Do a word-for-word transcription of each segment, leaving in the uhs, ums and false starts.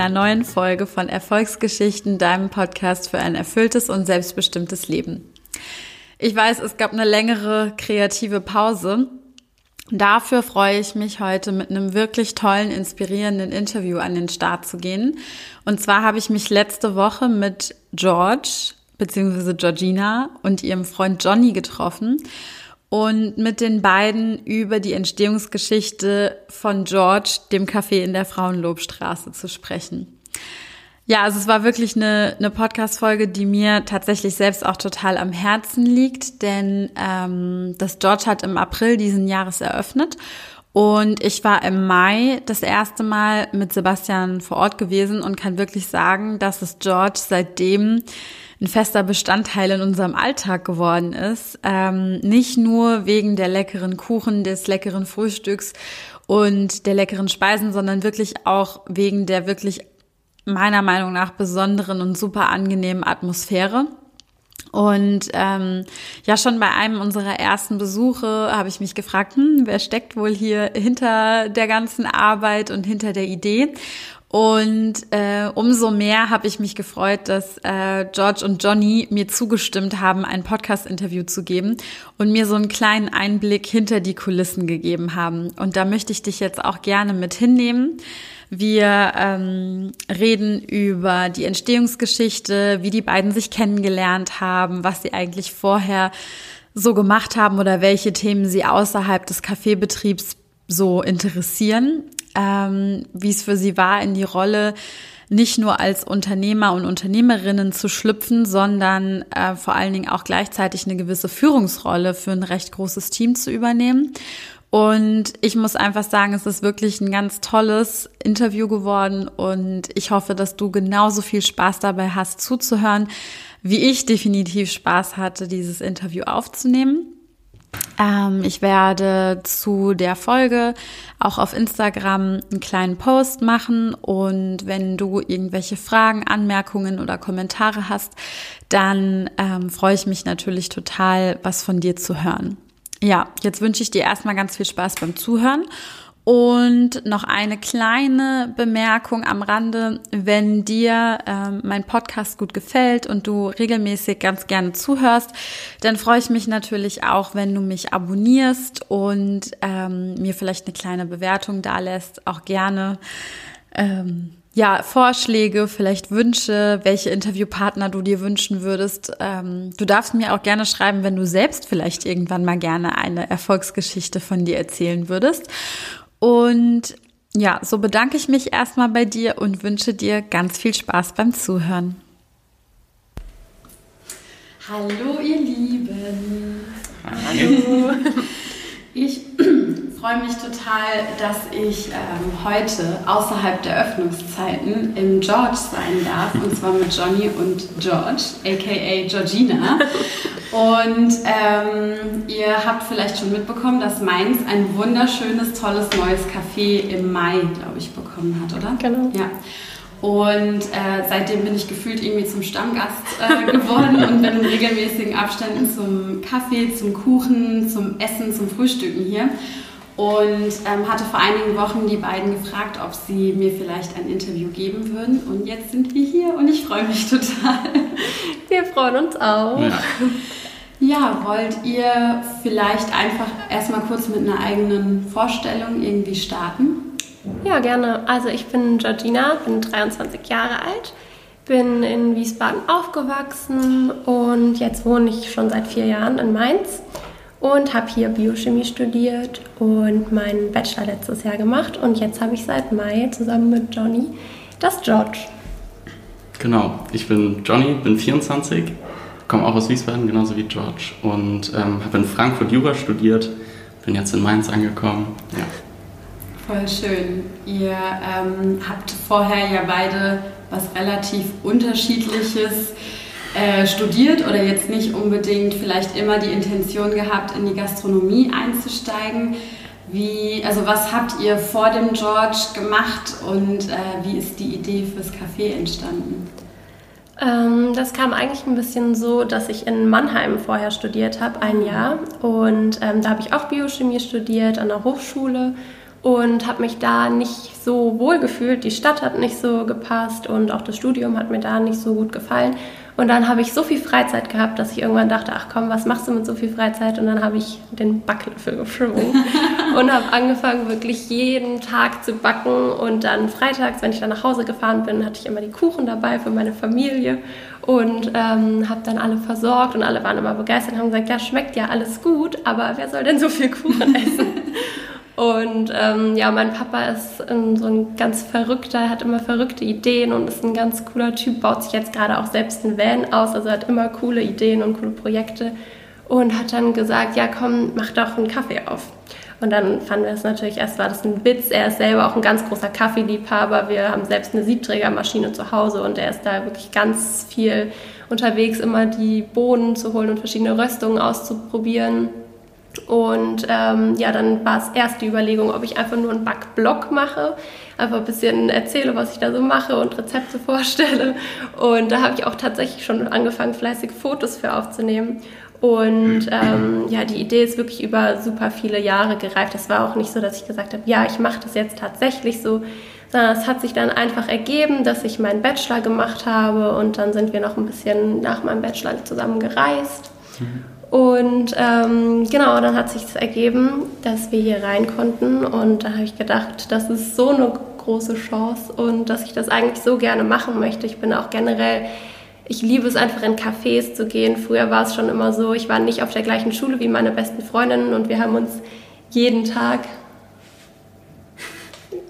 einer neuen Folge von Erfolgsgeschichten, deinem Podcast für ein erfülltes und selbstbestimmtes Leben. Ich weiß, es gab eine längere kreative Pause. Dafür freue ich mich, heute mit einem wirklich tollen, inspirierenden Interview an den Start zu gehen. Und zwar habe ich mich letzte Woche mit George bzw. Georgina und ihrem Freund Johnny getroffen und mit den beiden über die Entstehungsgeschichte von George, dem Café in der Frauenlobstraße, zu sprechen. Ja, also es war wirklich eine, eine Podcast-Folge, die mir tatsächlich selbst auch total am Herzen liegt, denn ähm, das George hat im April diesen Jahres eröffnet und ich war im Mai das erste Mal mit Sebastian vor Ort gewesen und kann wirklich sagen, dass es George seitdem ein fester Bestandteil in unserem Alltag geworden ist, ähm, nicht nur wegen der leckeren Kuchen, des leckeren Frühstücks und der leckeren Speisen, sondern wirklich auch wegen der wirklich meiner Meinung nach besonderen und super angenehmen Atmosphäre. Und ähm, ja, schon bei einem unserer ersten Besuche habe ich mich gefragt, hm, wer steckt wohl hier hinter der ganzen Arbeit und hinter der Idee? Und äh, umso mehr habe ich mich gefreut, dass äh, George und Johnny mir zugestimmt haben, ein Podcast-Interview zu geben und mir so einen kleinen Einblick hinter die Kulissen gegeben haben. Und da möchte ich dich jetzt auch gerne mit hinnehmen. Wir ähm, reden über die Entstehungsgeschichte, wie die beiden sich kennengelernt haben, was sie eigentlich vorher so gemacht haben oder welche Themen sie außerhalb des Kaffeebetriebs so interessieren, ähm, wie es für sie war, in die Rolle nicht nur als Unternehmer und Unternehmerinnen zu schlüpfen, sondern äh, vor allen Dingen auch gleichzeitig eine gewisse Führungsrolle für ein recht großes Team zu übernehmen. Und ich muss einfach sagen, es ist wirklich ein ganz tolles Interview geworden und ich hoffe, dass du genauso viel Spaß dabei hast, zuzuhören, wie ich definitiv Spaß hatte, dieses Interview aufzunehmen. Ähm, ich werde zu der Folge auch auf Instagram einen kleinen Post machen und wenn du irgendwelche Fragen, Anmerkungen oder Kommentare hast, dann ähm, freue ich mich natürlich total, was von dir zu hören. Ja, jetzt wünsche ich dir erstmal ganz viel Spaß beim Zuhören und noch eine kleine Bemerkung am Rande. Wenn dir ähm, mein Podcast gut gefällt und du regelmäßig ganz gerne zuhörst, dann freue ich mich natürlich auch, wenn du mich abonnierst und ähm, mir vielleicht eine kleine Bewertung dalässt, auch gerne ähm, ja, Vorschläge, vielleicht Wünsche, welche Interviewpartner du dir wünschen würdest. Ähm, du darfst mir auch gerne schreiben, wenn du selbst vielleicht irgendwann mal gerne eine Erfolgsgeschichte von dir erzählen würdest. Und ja, so bedanke ich mich erstmal bei dir und wünsche dir ganz viel Spaß beim Zuhören. Hallo ihr Lieben. Hallo. Ich freue mich total, dass ich ähm, heute außerhalb der Öffnungszeiten im George sein darf, und zwar mit Johnny und George, aka Georgina. Und ähm, ihr habt vielleicht schon mitbekommen, dass Mainz ein wunderschönes, tolles neues Café im Mai, glaube ich, bekommen hat, oder? Genau. Ja. Und äh, seitdem bin ich gefühlt irgendwie zum Stammgast äh, geworden und bin in regelmäßigen Abständen zum Kaffee, zum Kuchen, zum Essen, zum Frühstücken hier. Und ähm, hatte vor einigen Wochen die beiden gefragt, ob sie mir vielleicht ein Interview geben würden. Und jetzt sind wir hier und ich freue mich total. Wir freuen uns auch. Ja. Ja, wollt ihr vielleicht einfach erstmal kurz mit einer eigenen Vorstellung irgendwie starten? Ja, gerne. Also ich bin Georgina, bin dreiundzwanzig Jahre alt, bin in Wiesbaden aufgewachsen und jetzt wohne ich schon seit vier Jahren in Mainz und habe hier Biochemie studiert und meinen Bachelor letztes Jahr gemacht und jetzt habe ich seit Mai zusammen mit Johnny das George. Genau, ich bin Johnny, bin vierundzwanzig, komme auch aus Wiesbaden, genauso wie George, und ähm, habe in Frankfurt Jura studiert, bin jetzt in Mainz angekommen, ja. Voll schön. Ihr ähm, habt vorher ja beide was relativ Unterschiedliches äh, studiert oder jetzt nicht unbedingt vielleicht immer die Intention gehabt, in die Gastronomie einzusteigen. Wie, also was habt ihr vor dem George gemacht und äh, wie ist die Idee fürs Café entstanden? Ähm, das kam eigentlich ein bisschen so, dass ich in Mannheim vorher studiert habe, ein Jahr. Und ähm, da habe ich auch Biochemie studiert an der Hochschule. und habe mich da nicht so wohl gefühlt. Die Stadt hat nicht so gepasst und auch das Studium hat mir da nicht so gut gefallen. Und dann habe ich so viel Freizeit gehabt, dass ich irgendwann dachte, ach komm, was machst du mit so viel Freizeit? Und dann habe ich den Backlöffel geschwungen und habe angefangen, wirklich jeden Tag zu backen. Und dann freitags, wenn ich dann nach Hause gefahren bin, hatte ich immer die Kuchen dabei für meine Familie und ähm, habe dann alle versorgt und alle waren immer begeistert und haben gesagt, ja, schmeckt ja alles gut, aber wer soll denn so viel Kuchen essen? Und ähm, ja, mein Papa ist ähm, so ein ganz verrückter, hat immer verrückte Ideen und ist ein ganz cooler Typ, baut sich jetzt gerade auch selbst einen Van aus, also hat immer coole Ideen und coole Projekte und hat dann gesagt, ja komm, mach doch einen Kaffee auf. Und dann fanden wir es natürlich, erst war das ein Witz, er ist selber auch ein ganz großer Kaffeeliebhaber, wir haben selbst eine Siebträgermaschine zu Hause und er ist da wirklich ganz viel unterwegs, immer die Bohnen zu holen und verschiedene Röstungen auszuprobieren. Und ähm, ja, dann war es erst die Überlegung, ob ich einfach nur einen Backblog mache, einfach ein bisschen erzähle, was ich da so mache und Rezepte vorstelle. Und da habe ich auch tatsächlich schon angefangen, fleißig Fotos für aufzunehmen. Und ähm, ja, die Idee ist wirklich über super viele Jahre gereift. Das war auch nicht so, dass ich gesagt habe, ja, ich mache das jetzt tatsächlich so, sondern es hat sich dann einfach ergeben, dass ich meinen Bachelor gemacht habe und dann sind wir noch ein bisschen nach meinem Bachelor zusammen gereist. Mhm. Und ähm, genau, dann hat sich das ergeben, dass wir hier rein konnten und da habe ich gedacht, das ist so eine große Chance und dass ich das eigentlich so gerne machen möchte. Ich bin auch generell, ich liebe es einfach in Cafés zu gehen. Früher war es schon immer so, ich war nicht auf der gleichen Schule wie meine besten Freundinnen und wir haben uns jeden Tag...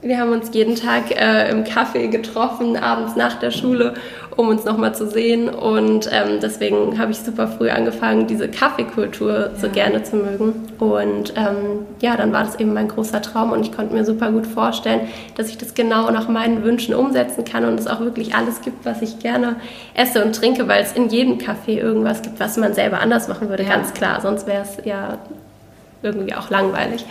Wir haben uns jeden Tag äh, im Café getroffen, abends nach der Schule, um uns nochmal zu sehen. Und ähm, deswegen habe ich super früh angefangen, diese Kaffeekultur so gerne zu mögen. Und ähm, ja, dann war das eben mein großer Traum und ich konnte mir super gut vorstellen, dass ich das genau nach meinen Wünschen umsetzen kann und es auch wirklich alles gibt, was ich gerne esse und trinke, weil es in jedem Café irgendwas gibt, was man selber anders machen würde, ja. Ganz klar. Sonst wäre es ja... irgendwie auch langweilig.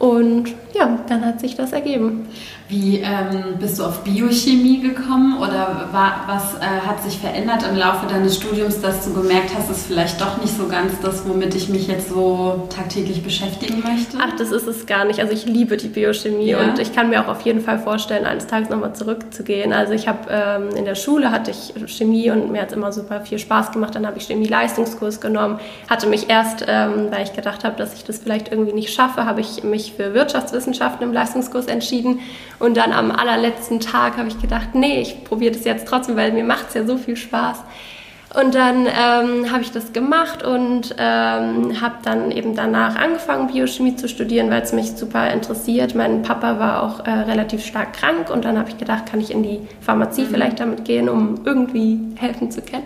Und ja, dann hat sich das ergeben. Wie ähm, bist du auf Biochemie gekommen oder war, was äh, hat sich verändert im Laufe deines Studiums, dass du gemerkt hast, es ist vielleicht doch nicht so ganz das, womit ich mich jetzt so tagtäglich beschäftigen möchte? Ach, das ist es gar nicht. Also ich liebe die Biochemie ja. Und ich kann mir auch auf jeden Fall vorstellen, eines Tages nochmal zurückzugehen. Also ich habe ähm, in der Schule hatte ich Chemie und mir hat es immer super viel Spaß gemacht. Dann habe ich Chemie-Leistungskurs genommen, hatte mich erst, ähm, weil ich gedacht habe, dass ich das vielleicht irgendwie nicht schaffe, habe ich mich für Wirtschaftswissenschaften im Leistungskurs entschieden und dann am allerletzten Tag habe ich gedacht, nee, ich probiere das jetzt trotzdem, weil mir macht es ja so viel Spaß. Und dann ähm, habe ich das gemacht und ähm, habe dann eben danach angefangen, Biochemie zu studieren, weil es mich super interessiert. Mein Papa war auch äh, relativ stark krank und dann habe ich gedacht, kann ich in die Pharmazie vielleicht damit gehen, um irgendwie helfen zu können.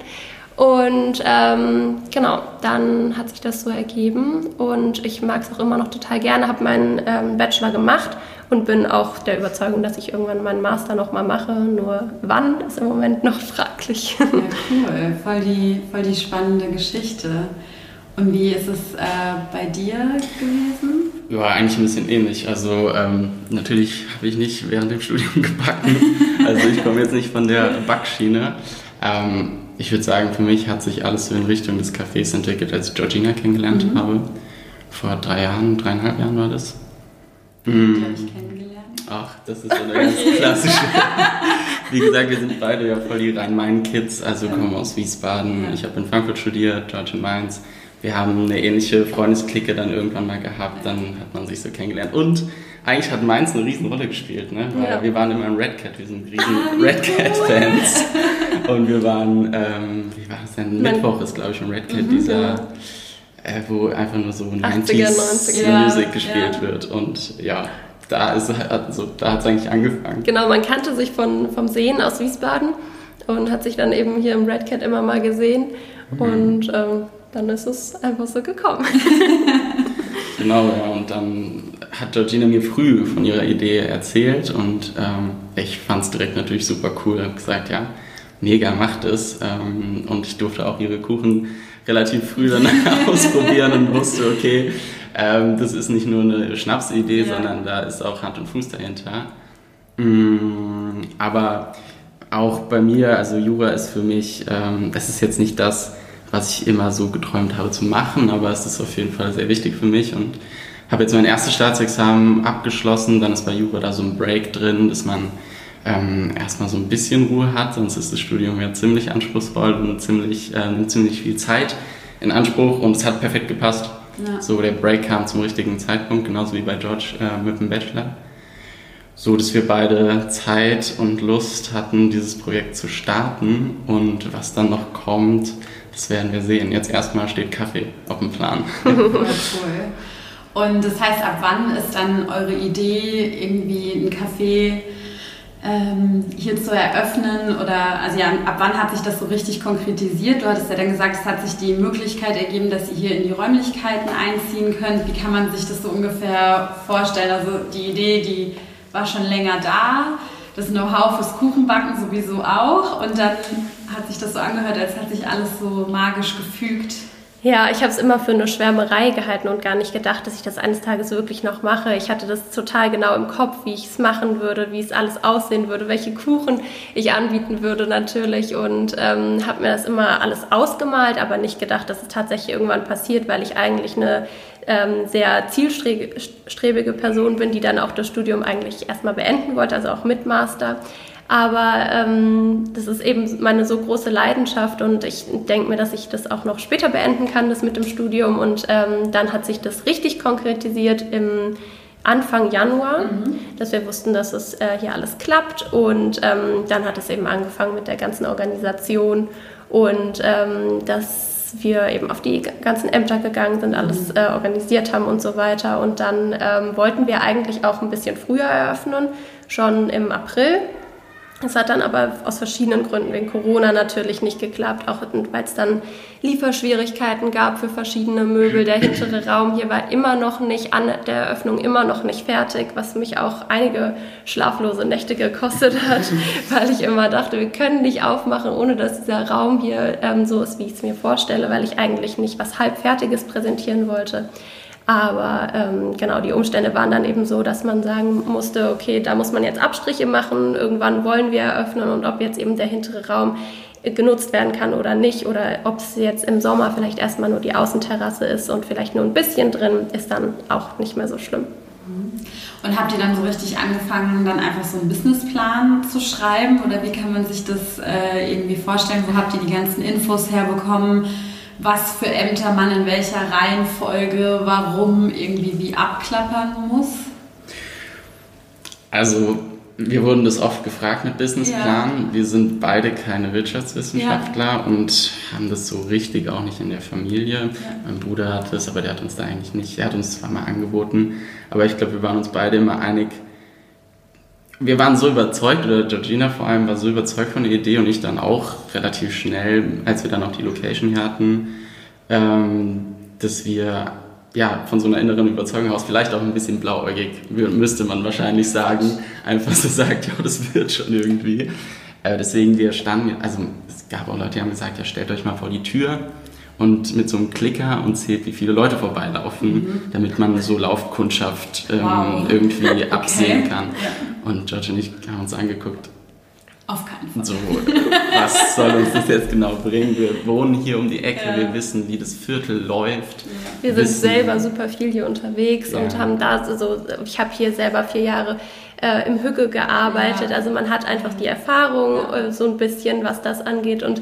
Und ähm, genau, dann hat sich das so ergeben und ich mag es auch immer noch total gerne, habe meinen ähm, Bachelor gemacht und bin auch der Überzeugung, dass ich irgendwann meinen Master nochmal mache, nur wann ist im Moment noch fraglich. Ja, cool, voll die, voll die spannende Geschichte. Und wie ist es äh, bei dir gewesen? Ja, eigentlich ein bisschen ähnlich. Also ähm, natürlich habe ich nicht während dem Studium gebacken, also ich komme jetzt nicht von der Backschiene. Ähm, Ich würde sagen, für mich hat sich alles so in Richtung des Cafés entwickelt, als ich Georgina kennengelernt mhm. habe. Vor drei Jahren, dreieinhalb Jahren war das. Mhm. Ich habe dich kennengelernt. Ach, das ist so eine ganz klassische. Wie gesagt, wir sind beide ja voll die Rhein-Main-Kids, also kommen aus Wiesbaden. Ich habe in Frankfurt studiert, George in Mainz. Wir haben eine ähnliche Freundesklicke dann irgendwann mal gehabt, dann hat man sich so kennengelernt. Und eigentlich hat Mainz eine Riesenrolle gespielt, ne? Weil ja. wir waren immer im Red Cat, wir sind riesen ah, Red Cat-Fans. Und wir waren, ähm, wie war das denn? Mittwoch ist, glaube ich, im Red Cat mhm, dieser, ja. äh, wo einfach nur so neunziger, neunziger Musik ja, gespielt ja. wird. Und ja, da ist also, da hat es eigentlich angefangen. Genau, man kannte sich von, vom Sehen aus Wiesbaden und hat sich dann eben hier im Red Cat immer mal gesehen. Mhm. Und ähm, dann ist es einfach so gekommen. Genau, ja, und dann hat Georgina mir früh von ihrer Idee erzählt und ähm, ich fand es direkt natürlich super cool. Ich habe gesagt, ja, mega, macht es. Ähm, und ich durfte auch ihre Kuchen relativ früh dann ausprobieren und wusste, okay, ähm, das ist nicht nur eine Schnapsidee, ja. sondern da ist auch Hand und Fuß dahinter. Mm, aber auch bei mir, also Jura ist für mich, ähm, das ist jetzt nicht das, was ich immer so geträumt habe zu machen, aber es ist auf jeden Fall sehr wichtig für mich und habe jetzt mein erstes Staatsexamen abgeschlossen, dann ist bei Jura da so ein Break drin, dass man ähm, erstmal so ein bisschen Ruhe hat, sonst ist das Studium ja ziemlich anspruchsvoll und ziemlich, äh, nimmt ziemlich viel Zeit in Anspruch und es hat perfekt gepasst. Ja. So, der Break kam zum richtigen Zeitpunkt, genauso wie bei George äh, mit dem Bachelor. So, dass wir beide Zeit und Lust hatten, dieses Projekt zu starten und was dann noch kommt, das werden wir sehen. Jetzt erstmal steht Kaffee auf dem Plan. Ja, cool. Und das heißt, ab wann ist dann eure Idee, irgendwie ein Café ähm, hier zu eröffnen? Oder also ja, ab wann hat sich das so richtig konkretisiert? Du hattest ja dann gesagt, es hat sich die Möglichkeit ergeben, dass ihr hier in die Räumlichkeiten einziehen könnt. Wie kann man sich das so ungefähr vorstellen? Also die Idee, die war schon länger da. Das Know-how fürs Kuchenbacken sowieso auch. Und dann hat sich das so angehört, als hat sich alles so magisch gefügt. Ja, ich habe es immer für eine Schwärmerei gehalten und gar nicht gedacht, dass ich das eines Tages wirklich noch mache. Ich hatte das total genau im Kopf, wie ich es machen würde, wie es alles aussehen würde, welche Kuchen ich anbieten würde natürlich und ähm, habe mir das immer alles ausgemalt, aber nicht gedacht, dass es tatsächlich irgendwann passiert, weil ich eigentlich eine ähm, sehr zielstrebige Person bin, die dann auch das Studium eigentlich erstmal beenden wollte, also auch mit Master. Aber ähm, das ist eben meine so große Leidenschaft und ich denke mir, dass ich das auch noch später beenden kann, das mit dem Studium. Und ähm, dann hat sich das richtig konkretisiert im Anfang Januar, mhm. dass wir wussten, dass es äh, hier alles klappt. Und ähm, dann hat es eben angefangen mit der ganzen Organisation und ähm, dass wir eben auf die ganzen Ämter gegangen sind, alles mhm. äh, organisiert haben und so weiter. Und dann ähm, wollten wir eigentlich auch ein bisschen früher eröffnen, schon im April. Es hat dann aber aus verschiedenen Gründen, wegen Corona natürlich, nicht geklappt, auch weil es dann Lieferschwierigkeiten gab für verschiedene Möbel. Der hintere Raum hier war immer noch nicht an der Eröffnung, immer noch nicht fertig, was mich auch einige schlaflose Nächte gekostet hat, weil ich immer dachte, wir können nicht aufmachen, ohne dass dieser Raum hier ähm, so ist, wie ich es mir vorstelle, weil ich eigentlich nicht was Halbfertiges präsentieren wollte. Aber ähm, genau, die Umstände waren dann eben so, dass man sagen musste, okay, da muss man jetzt Abstriche machen, irgendwann wollen wir eröffnen und ob jetzt eben der hintere Raum genutzt werden kann oder nicht oder ob es jetzt im Sommer vielleicht erstmal nur die Außenterrasse ist und vielleicht nur ein bisschen drin, ist dann auch nicht mehr so schlimm. Und habt ihr dann so richtig angefangen, dann einfach so einen Businessplan zu schreiben oder wie kann man sich das äh, irgendwie vorstellen? Wo habt ihr die ganzen Infos herbekommen? Was für Ämter man in welcher Reihenfolge, warum irgendwie wie abklappern muss? Also wir wurden das oft gefragt mit Businessplan. Ja. Wir sind beide keine Wirtschaftswissenschaftler ja. und haben das so richtig auch nicht in der Familie. Ja. Mein Bruder hat das, aber der hat uns da eigentlich nicht, er hat uns zwar mal angeboten, aber ich glaube, wir waren uns beide immer einig. Wir waren so überzeugt, oder Georgina vor allem war so überzeugt von der Idee und ich dann auch relativ schnell, als wir dann auch die Location hier hatten, ähm, dass wir ja von so einer inneren Überzeugung aus vielleicht auch ein bisschen blauäugig, müsste man wahrscheinlich sagen, einfach so sagt, ja, das wird schon irgendwie. Äh, deswegen wir standen, also es gab auch Leute, die haben gesagt, ja, stellt euch mal vor die Tür und mit so einem Klicker und zählt, wie viele Leute vorbeilaufen, mhm. damit man so Laufkundschaft ähm, wow. irgendwie okay. absehen kann. Und George und ich haben uns angeguckt. Auf keinen Fall. So, was soll uns das jetzt genau bringen? Wir wohnen hier um die Ecke, ja. wir wissen, wie das Viertel läuft. Wir sind wissen, selber super viel hier unterwegs ja. und haben da so, ich habe hier selber vier Jahre äh, im Hücke gearbeitet. Ja. Also man hat einfach die Erfahrung äh, so ein bisschen, was das angeht und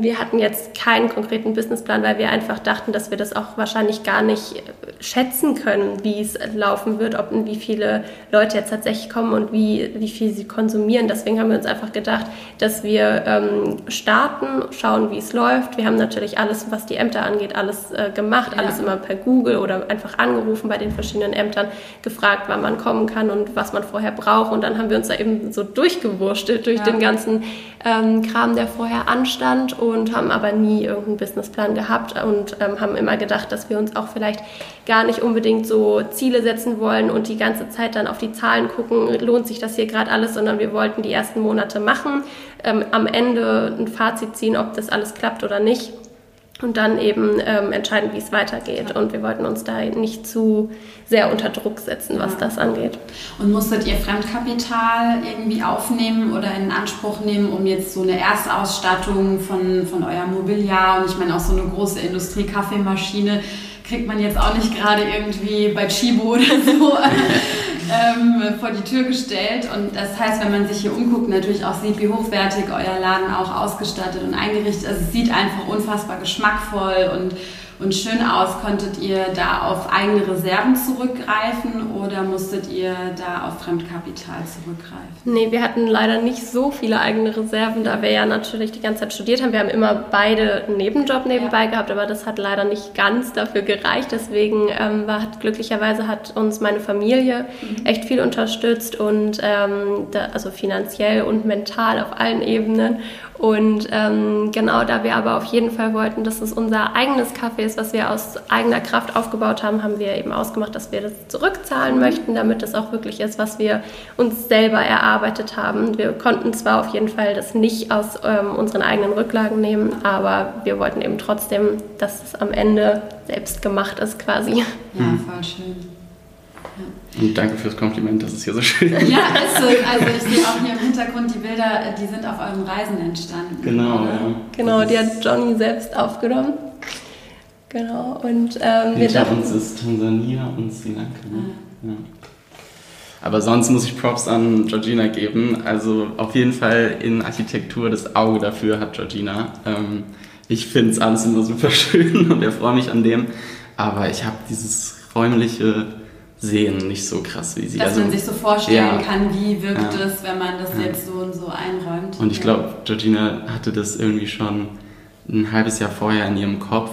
wir hatten jetzt keinen konkreten Businessplan, weil wir einfach dachten, dass wir das auch wahrscheinlich gar nicht schätzen können, wie es laufen wird, ob und wie viele Leute jetzt tatsächlich kommen und wie, wie viel sie konsumieren. Deswegen haben wir uns einfach gedacht, dass wir ähm, starten, schauen, wie es läuft. Wir haben natürlich alles, was die Ämter angeht, alles äh, gemacht, ja. alles immer per Google oder einfach angerufen bei den verschiedenen Ämtern, gefragt, wann man kommen kann und was man vorher braucht. Und dann haben wir uns da eben so durchgewurschtelt durch ja. den ganzen ähm, Kram, der vorher anstand. Und haben aber nie irgendeinen Businessplan gehabt und ähm, haben immer gedacht, dass wir uns auch vielleicht gar nicht unbedingt so Ziele setzen wollen und die ganze Zeit dann auf die Zahlen gucken, lohnt sich das hier gerade alles, sondern wir wollten die ersten Monate machen, ähm, am Ende ein Fazit ziehen, ob das alles klappt oder nicht und dann eben ähm, entscheiden, wie es weitergeht. Und wir wollten uns da nicht zu sehr unter Druck setzen, was ja. das angeht. Und musstet ihr Fremdkapital irgendwie aufnehmen oder in Anspruch nehmen, um jetzt so eine Erstausstattung von, von eurem Mobiliar und ich meine auch so eine große Industriekaffeemaschine, kriegt man jetzt auch nicht gerade irgendwie bei Chibo oder so ähm, vor die Tür gestellt. Und das heißt, wenn man sich hier umguckt, natürlich auch sieht, wie hochwertig euer Laden auch ausgestattet und eingerichtet ist. Also es sieht einfach unfassbar geschmackvoll und Und schön aus. Konntet ihr da auf eigene Reserven zurückgreifen oder musstet ihr da auf Fremdkapital zurückgreifen? Nee, wir hatten leider nicht so viele eigene Reserven, da wir ja natürlich die ganze Zeit studiert haben. Wir haben immer beide einen Nebenjob nebenbei ja. gehabt, aber das hat leider nicht ganz dafür gereicht. Deswegen ähm, war, hat, glücklicherweise hat uns meine Familie mhm. echt viel unterstützt und ähm, da, also finanziell und mental auf allen Ebenen. Und ähm, genau, da wir aber auf jeden Fall wollten, dass es unser eigenes Café ist, was wir aus eigener Kraft aufgebaut haben, haben wir eben ausgemacht, dass wir das zurückzahlen möchten, damit das auch wirklich ist, was wir uns selber erarbeitet haben. Wir konnten zwar auf jeden Fall das nicht aus ähm, unseren eigenen Rücklagen nehmen, aber wir wollten eben trotzdem, dass es am Ende selbst gemacht ist quasi. Ja, voll schön. Ja. Und danke fürs Kompliment, das ist hier so schön. Ja, ist so. Also ich sehe auch hier im Hintergrund die Bilder, die sind auf euren Reisen entstanden. Genau, ja. Genau, die hat Johnny selbst aufgenommen. Genau, und ähm, wir dachten... Hinter uns ist Tansania und Sri Lanka. Ah. Ja. Aber sonst muss ich Props an Georgina geben. Also auf jeden Fall in Architektur das Auge dafür hat Georgina. Ähm, ich finde es alles immer super schön und erfreue mich an dem. Aber ich habe dieses räumliche... Sehen nicht so krass wie sie. Dass also, man sich so vorstellen ja, kann, wie wirkt ja, es, wenn man das ja. jetzt so und so einräumt. Und ich glaube, Georgina hatte das irgendwie schon ein halbes Jahr vorher in ihrem Kopf,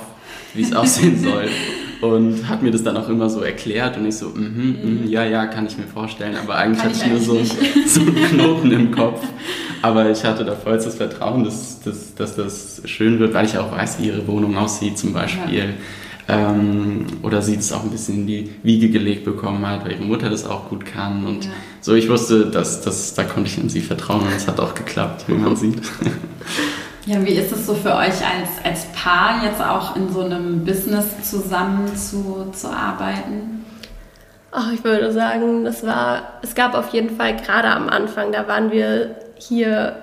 wie es aussehen soll. Und hat mir das dann auch immer so erklärt und ich so, mhm, mhm. Mh, ja, ja, kann ich mir vorstellen. Aber eigentlich kann hatte ich nur so, so einen Knoten im Kopf. Aber ich hatte da vollstes Vertrauen, dass, dass, dass das schön wird, weil ich auch weiß, wie ihre Wohnung aussieht zum Beispiel. Ja. Ähm, oder sie es auch ein bisschen in die Wiege gelegt bekommen hat, weil ihre Mutter das auch gut kann und ja. so. Ich wusste, dass, dass da konnte ich an sie vertrauen und es hat auch geklappt, wie man sieht. Ja, wie ist es so für euch als, als Paar jetzt auch in so einem Business zusammen zu, zu arbeiten? Ach, ich würde sagen, das war, es gab auf jeden Fall gerade am Anfang, da waren wir hier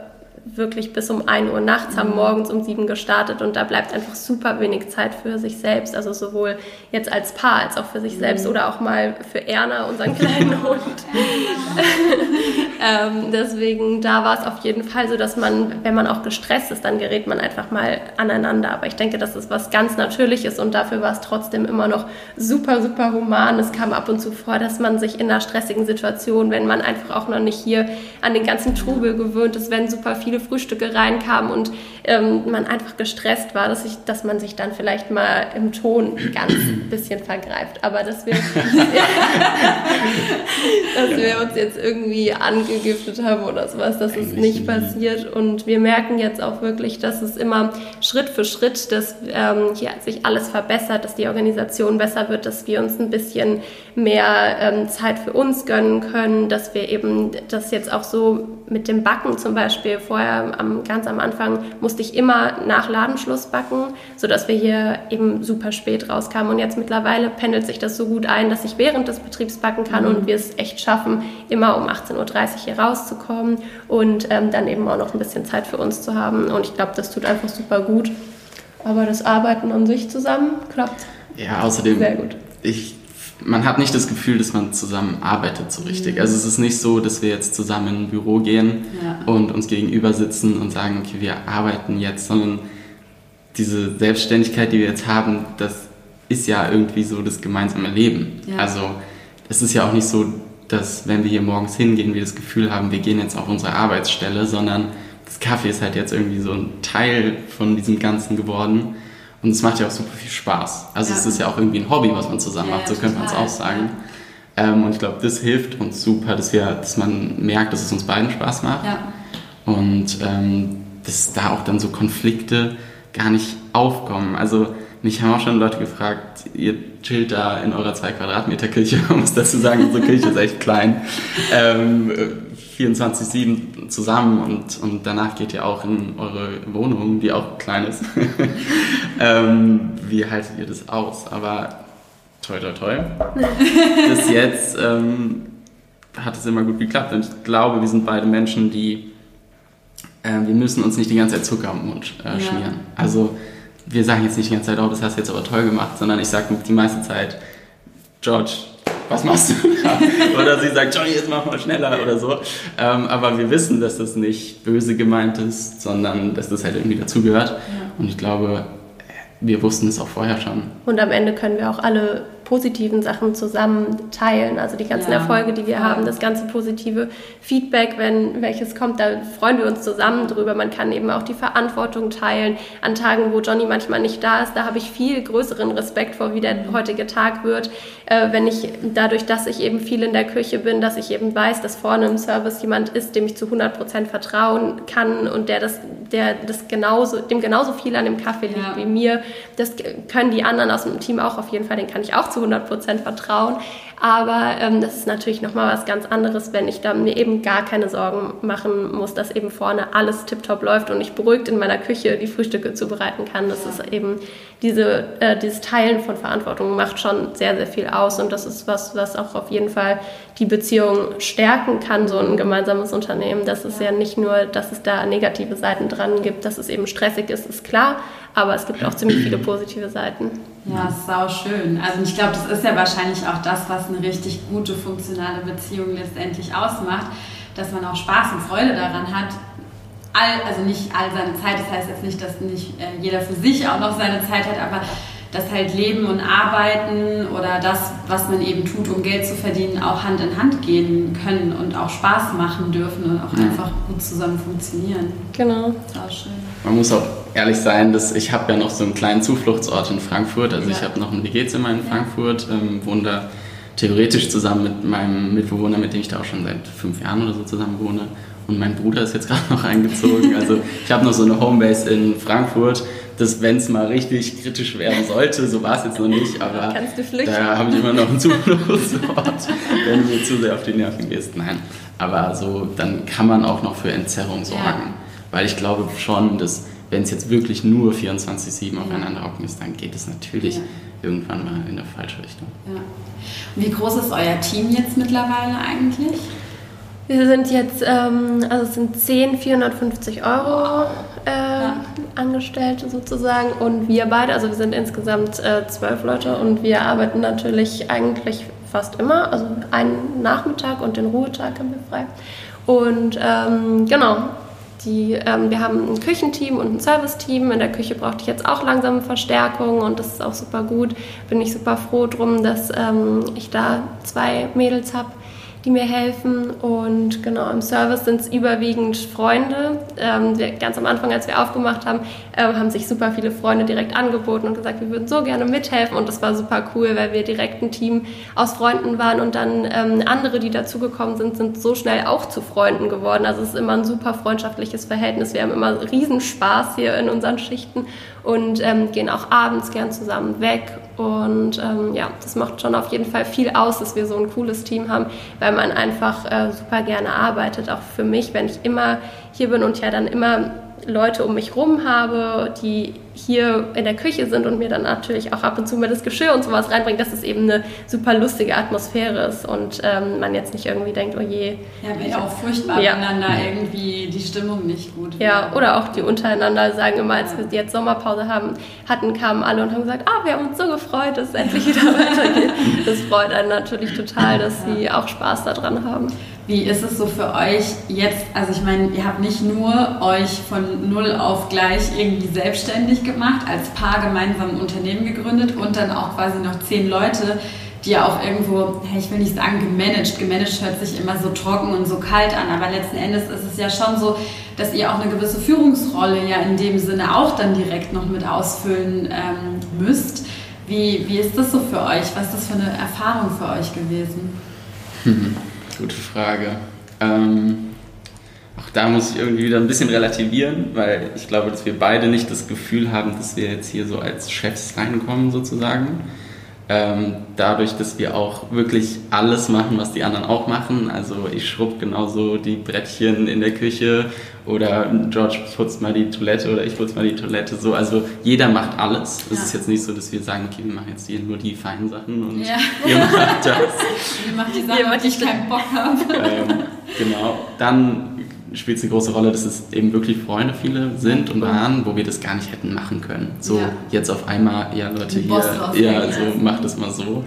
wirklich bis um ein Uhr nachts, haben morgens um sieben gestartet und da bleibt einfach super wenig Zeit für sich selbst, also sowohl jetzt als Paar als auch für sich selbst oder auch mal für Erna, unseren kleinen Hund. ähm, deswegen, da war es auf jeden Fall so, dass man, wenn man auch gestresst ist, dann gerät man einfach mal aneinander, aber ich denke, das ist was ganz Natürliches und dafür war es trotzdem immer noch super, super human. Es kam ab und zu vor, dass man sich in einer stressigen Situation, wenn man einfach auch noch nicht hier an den ganzen Trubel gewöhnt ist, wenn super viele Frühstücke reinkamen und ähm, man einfach gestresst war, dass, ich, dass man sich dann vielleicht mal im Ton ganz ein bisschen vergreift. Aber dass wir, dass wir uns jetzt irgendwie angegiftet haben oder sowas, das ist nicht passiert. Und wir merken jetzt auch wirklich, dass es immer Schritt für Schritt, dass ähm, hier sich alles verbessert, dass die Organisation besser wird, dass wir uns ein bisschen mehr ähm, Zeit für uns gönnen können, dass wir eben das jetzt auch so mit dem Backen zum Beispiel vor Am, ganz am Anfang musste ich immer nach Ladenschluss backen, sodass wir hier eben super spät rauskamen. Und jetzt mittlerweile pendelt sich das so gut ein, dass ich während des Betriebs backen kann mhm. und wir es echt schaffen, immer um achtzehn Uhr dreißig hier rauszukommen und ähm, dann eben auch noch ein bisschen Zeit für uns zu haben. Und ich glaube, das tut einfach super gut. Aber das Arbeiten an sich zusammen klappt ja, außerdem sehr gut. Ich, man hat nicht das Gefühl, dass man zusammen arbeitet so richtig. Also es ist nicht so, dass wir jetzt zusammen in ein Büro gehen ja. und uns gegenüber sitzen und sagen, okay, wir arbeiten jetzt, sondern diese Selbstständigkeit, die wir jetzt haben, das ist ja irgendwie so das gemeinsame Leben. Ja. Also es ist ja auch nicht so, dass wenn wir hier morgens hingehen, wir das Gefühl haben, wir gehen jetzt auf unsere Arbeitsstelle, sondern das Kaffee ist halt jetzt irgendwie so ein Teil von diesem Ganzen geworden. Und es macht ja auch super viel Spaß. Also ja. es ist ja auch irgendwie ein Hobby, was man zusammen ja, macht, so total. Könnte man es auch sagen. Ja. Ähm, und ich glaube, das hilft uns super, dass, wir, dass man merkt, dass es uns beiden Spaß macht. Ja. Und ähm, dass da auch dann so Konflikte gar nicht aufkommen. Also mich haben auch schon Leute gefragt, ihr chillt da in eurer zwei Quadratmeter Küche, um es dazu zu sagen, unsere Küche ist echt klein, ähm, vierundzwanzig sieben zusammen und, und danach geht ihr auch in eure Wohnung, die auch klein ist. ähm, wie haltet ihr das aus? Aber toi, toi, toi. Bis jetzt ähm, hat es immer gut geklappt. Und ich glaube, wir sind beide Menschen, die, äh, wir müssen uns nicht die ganze Zeit Zucker im Mund äh, schmieren. Ja. Also wir sagen jetzt nicht die ganze Zeit, oh, das hast du jetzt aber toll gemacht, sondern ich sage die meiste Zeit, George, was machst du da? Oder sie sagt, Johnny, jetzt mach mal schneller oder so. Ähm, aber wir wissen, dass das nicht böse gemeint ist, sondern dass das halt irgendwie dazugehört. Ja. Und ich glaube, wir wussten es auch vorher schon. Und am Ende können wir auch alle positiven Sachen zusammen teilen. Also die ganzen ja, Erfolge, die wir voll. haben, das ganze positive Feedback, wenn welches kommt, da freuen wir uns zusammen drüber. Man kann eben auch die Verantwortung teilen. An Tagen, wo Johnny manchmal nicht da ist, da habe ich viel größeren Respekt vor, wie der heutige Tag wird. Äh, wenn ich dadurch, dass ich eben viel in der Küche bin, dass ich eben weiß, dass vorne im Service jemand ist, dem ich zu hundert Prozent vertrauen kann und der das, der das genauso, dem genauso viel an dem Kaffee liegt ja. wie mir. Das können die anderen aus dem Team auch auf jeden Fall, den kann ich auch zu hundert Prozent vertrauen, aber ähm, das ist natürlich nochmal was ganz anderes, wenn ich da mir eben gar keine Sorgen machen muss, dass eben vorne alles tiptop läuft und ich beruhigt in meiner Küche die Frühstücke zubereiten kann. Das ist eben diese, äh, dieses Teilen von Verantwortung macht schon sehr, sehr viel aus und das ist was, was auch auf jeden Fall die Beziehung stärken kann, so ein gemeinsames Unternehmen. Das ist ja, ja nicht nur, dass es da negative Seiten dran gibt, dass es eben stressig ist, ist klar, aber es gibt auch ziemlich viele positive Seiten. Ja, sau schön. Also ich glaube, das ist ja wahrscheinlich auch das, was eine richtig gute, funktionale Beziehung letztendlich ausmacht, dass man auch Spaß und Freude daran hat, all, also nicht all seine Zeit, das heißt jetzt nicht, dass nicht jeder für sich auch noch seine Zeit hat, aber dass halt Leben und Arbeiten oder das, was man eben tut, um Geld zu verdienen, auch Hand in Hand gehen können und auch Spaß machen dürfen und auch einfach gut zusammen funktionieren. Genau. Sau schön. Man muss auch ehrlich sein, dass ich habe ja noch so einen kleinen Zufluchtsort in Frankfurt, also ja. ich habe noch ein W G-Zimmer in Frankfurt, ähm, wohne da theoretisch zusammen mit meinem Mitbewohner, mit dem ich da auch schon seit fünf Jahren oder so zusammen wohne, und mein Bruder ist jetzt gerade noch eingezogen, also ich habe noch so eine Homebase in Frankfurt, dass wenn es mal richtig kritisch werden sollte, so war es jetzt noch nicht, aber da habe ich immer noch einen Zufluchtsort, wenn du mir zu sehr auf die Nerven gehst, nein, aber so, dann kann man auch noch für Entzerrung sorgen, ja. weil ich glaube schon, dass wenn es jetzt wirklich nur vierundzwanzig sieben aufeinander hocken ist, dann geht es natürlich ja. irgendwann mal in eine falsche Richtung. Ja. Und wie groß ist euer Team jetzt mittlerweile eigentlich? Wir sind jetzt, ähm, also es sind zehn vierhundertfünfzig Euro äh, ja. Angestellte sozusagen und wir beide, also wir sind insgesamt äh, zwölf Leute und wir arbeiten natürlich eigentlich fast immer, also einen Nachmittag und den Ruhetag haben wir frei und ähm, genau. Die, ähm, wir haben ein Küchenteam und ein Serviceteam. In der Küche brauchte ich jetzt auch langsame Verstärkung und das ist auch super gut. Bin ich super froh drum, dass ähm, ich da zwei Mädels habe, die mir helfen. Und genau, im Service sind es überwiegend Freunde. Ähm, wir, ganz am Anfang, als wir aufgemacht haben, äh, haben sich super viele Freunde direkt angeboten und gesagt, wir würden so gerne mithelfen. Und das war super cool, weil wir direkt ein Team aus Freunden waren. Und dann ähm, andere, die dazugekommen sind, sind so schnell auch zu Freunden geworden. Also es ist immer ein super freundschaftliches Verhältnis. Wir haben immer Riesenspaß hier in unseren Schichten und ähm, gehen auch abends gern zusammen weg. Und ähm, ja, das macht schon auf jeden Fall viel aus, dass wir so ein cooles Team haben, weil man einfach äh, super gerne arbeitet, auch für mich, wenn ich immer hier bin und ja dann immer Leute um mich rum habe, die hier in der Küche sind und mir dann natürlich auch ab und zu mal das Geschirr und sowas reinbringen, dass es eben eine super lustige Atmosphäre ist und ähm, man jetzt nicht irgendwie denkt, oh je. Ja, wäre ja auch furchtbar, ja. wenn dann da irgendwie die Stimmung nicht gut wäre. Ja, oder auch die untereinander sagen immer, als wir jetzt Sommerpause haben, hatten, kamen alle und haben gesagt, ah, wir haben uns so gefreut, dass es endlich wieder weitergeht. Das freut einen natürlich total, dass ja. sie auch Spaß daran haben. Wie ist es so für euch jetzt, also ich meine, ihr habt nicht nur euch von null auf gleich irgendwie selbstständig gemacht, als Paar gemeinsam ein Unternehmen gegründet und dann auch quasi noch zehn Leute, die ja auch irgendwo, ich will nicht sagen gemanagt, gemanagt hört sich immer so trocken und so kalt an, aber letzten Endes ist es ja schon so, dass ihr auch eine gewisse Führungsrolle ja in dem Sinne auch dann direkt noch mit ausfüllen ähm, müsst. Wie, wie ist das so für euch? Was ist das für eine Erfahrung für euch gewesen? Hm. Gute Frage. Ähm, auch da muss ich irgendwie wieder ein bisschen relativieren, weil ich glaube, dass wir beide nicht das Gefühl haben, dass wir jetzt hier so als Chefs reinkommen sozusagen. Ähm, dadurch, dass wir auch wirklich alles machen, was die anderen auch machen. Also ich schrubbe genauso die Brettchen in der Küche oder George putzt mal die Toilette oder ich putze mal die Toilette. So, also jeder macht alles. Es ja. ist jetzt nicht so, dass wir sagen, okay, wir machen jetzt hier nur die feinen Sachen und ja. ihr macht das. Wir machen die Sachen, auf die ich keinen Bock habe. Ähm, genau. Dann spielt es eine große Rolle, dass es eben wirklich Freunde viele sind und waren, wo wir das gar nicht hätten machen können. So ja. jetzt auf einmal, ja Leute, hier, ja, also macht das mal so.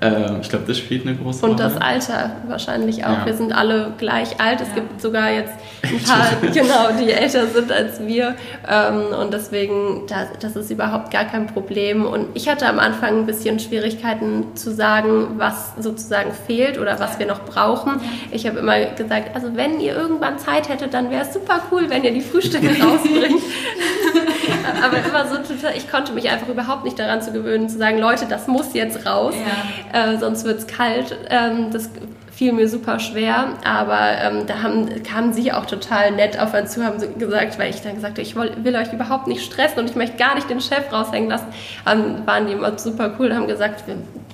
Äh, ich glaube, das spielt eine große Rolle. Und das Alter wahrscheinlich auch. Ja. Wir sind alle gleich alt. Es ja. gibt sogar jetzt ein paar, genau, die älter sind als wir. Ähm, und deswegen, das, das ist überhaupt gar kein Problem. Und ich hatte am Anfang ein bisschen Schwierigkeiten zu sagen, was sozusagen fehlt oder was wir noch brauchen. Ich habe immer gesagt, also wenn ihr irgendwann Zeit hättet, dann wäre es super cool, wenn ihr die Frühstücke rausbringt. Aber immer so total, ich konnte mich einfach überhaupt nicht daran zu gewöhnen, zu sagen, Leute, das muss jetzt raus, ja. äh, sonst wird es kalt. Ähm, das fiel mir super schwer, aber ähm, da haben, kamen sie auch total nett auf einen zu, haben gesagt, weil ich dann gesagt habe, ich will, will euch überhaupt nicht stressen und ich möchte gar nicht den Chef raushängen lassen. Ähm, waren die immer super cool und haben gesagt,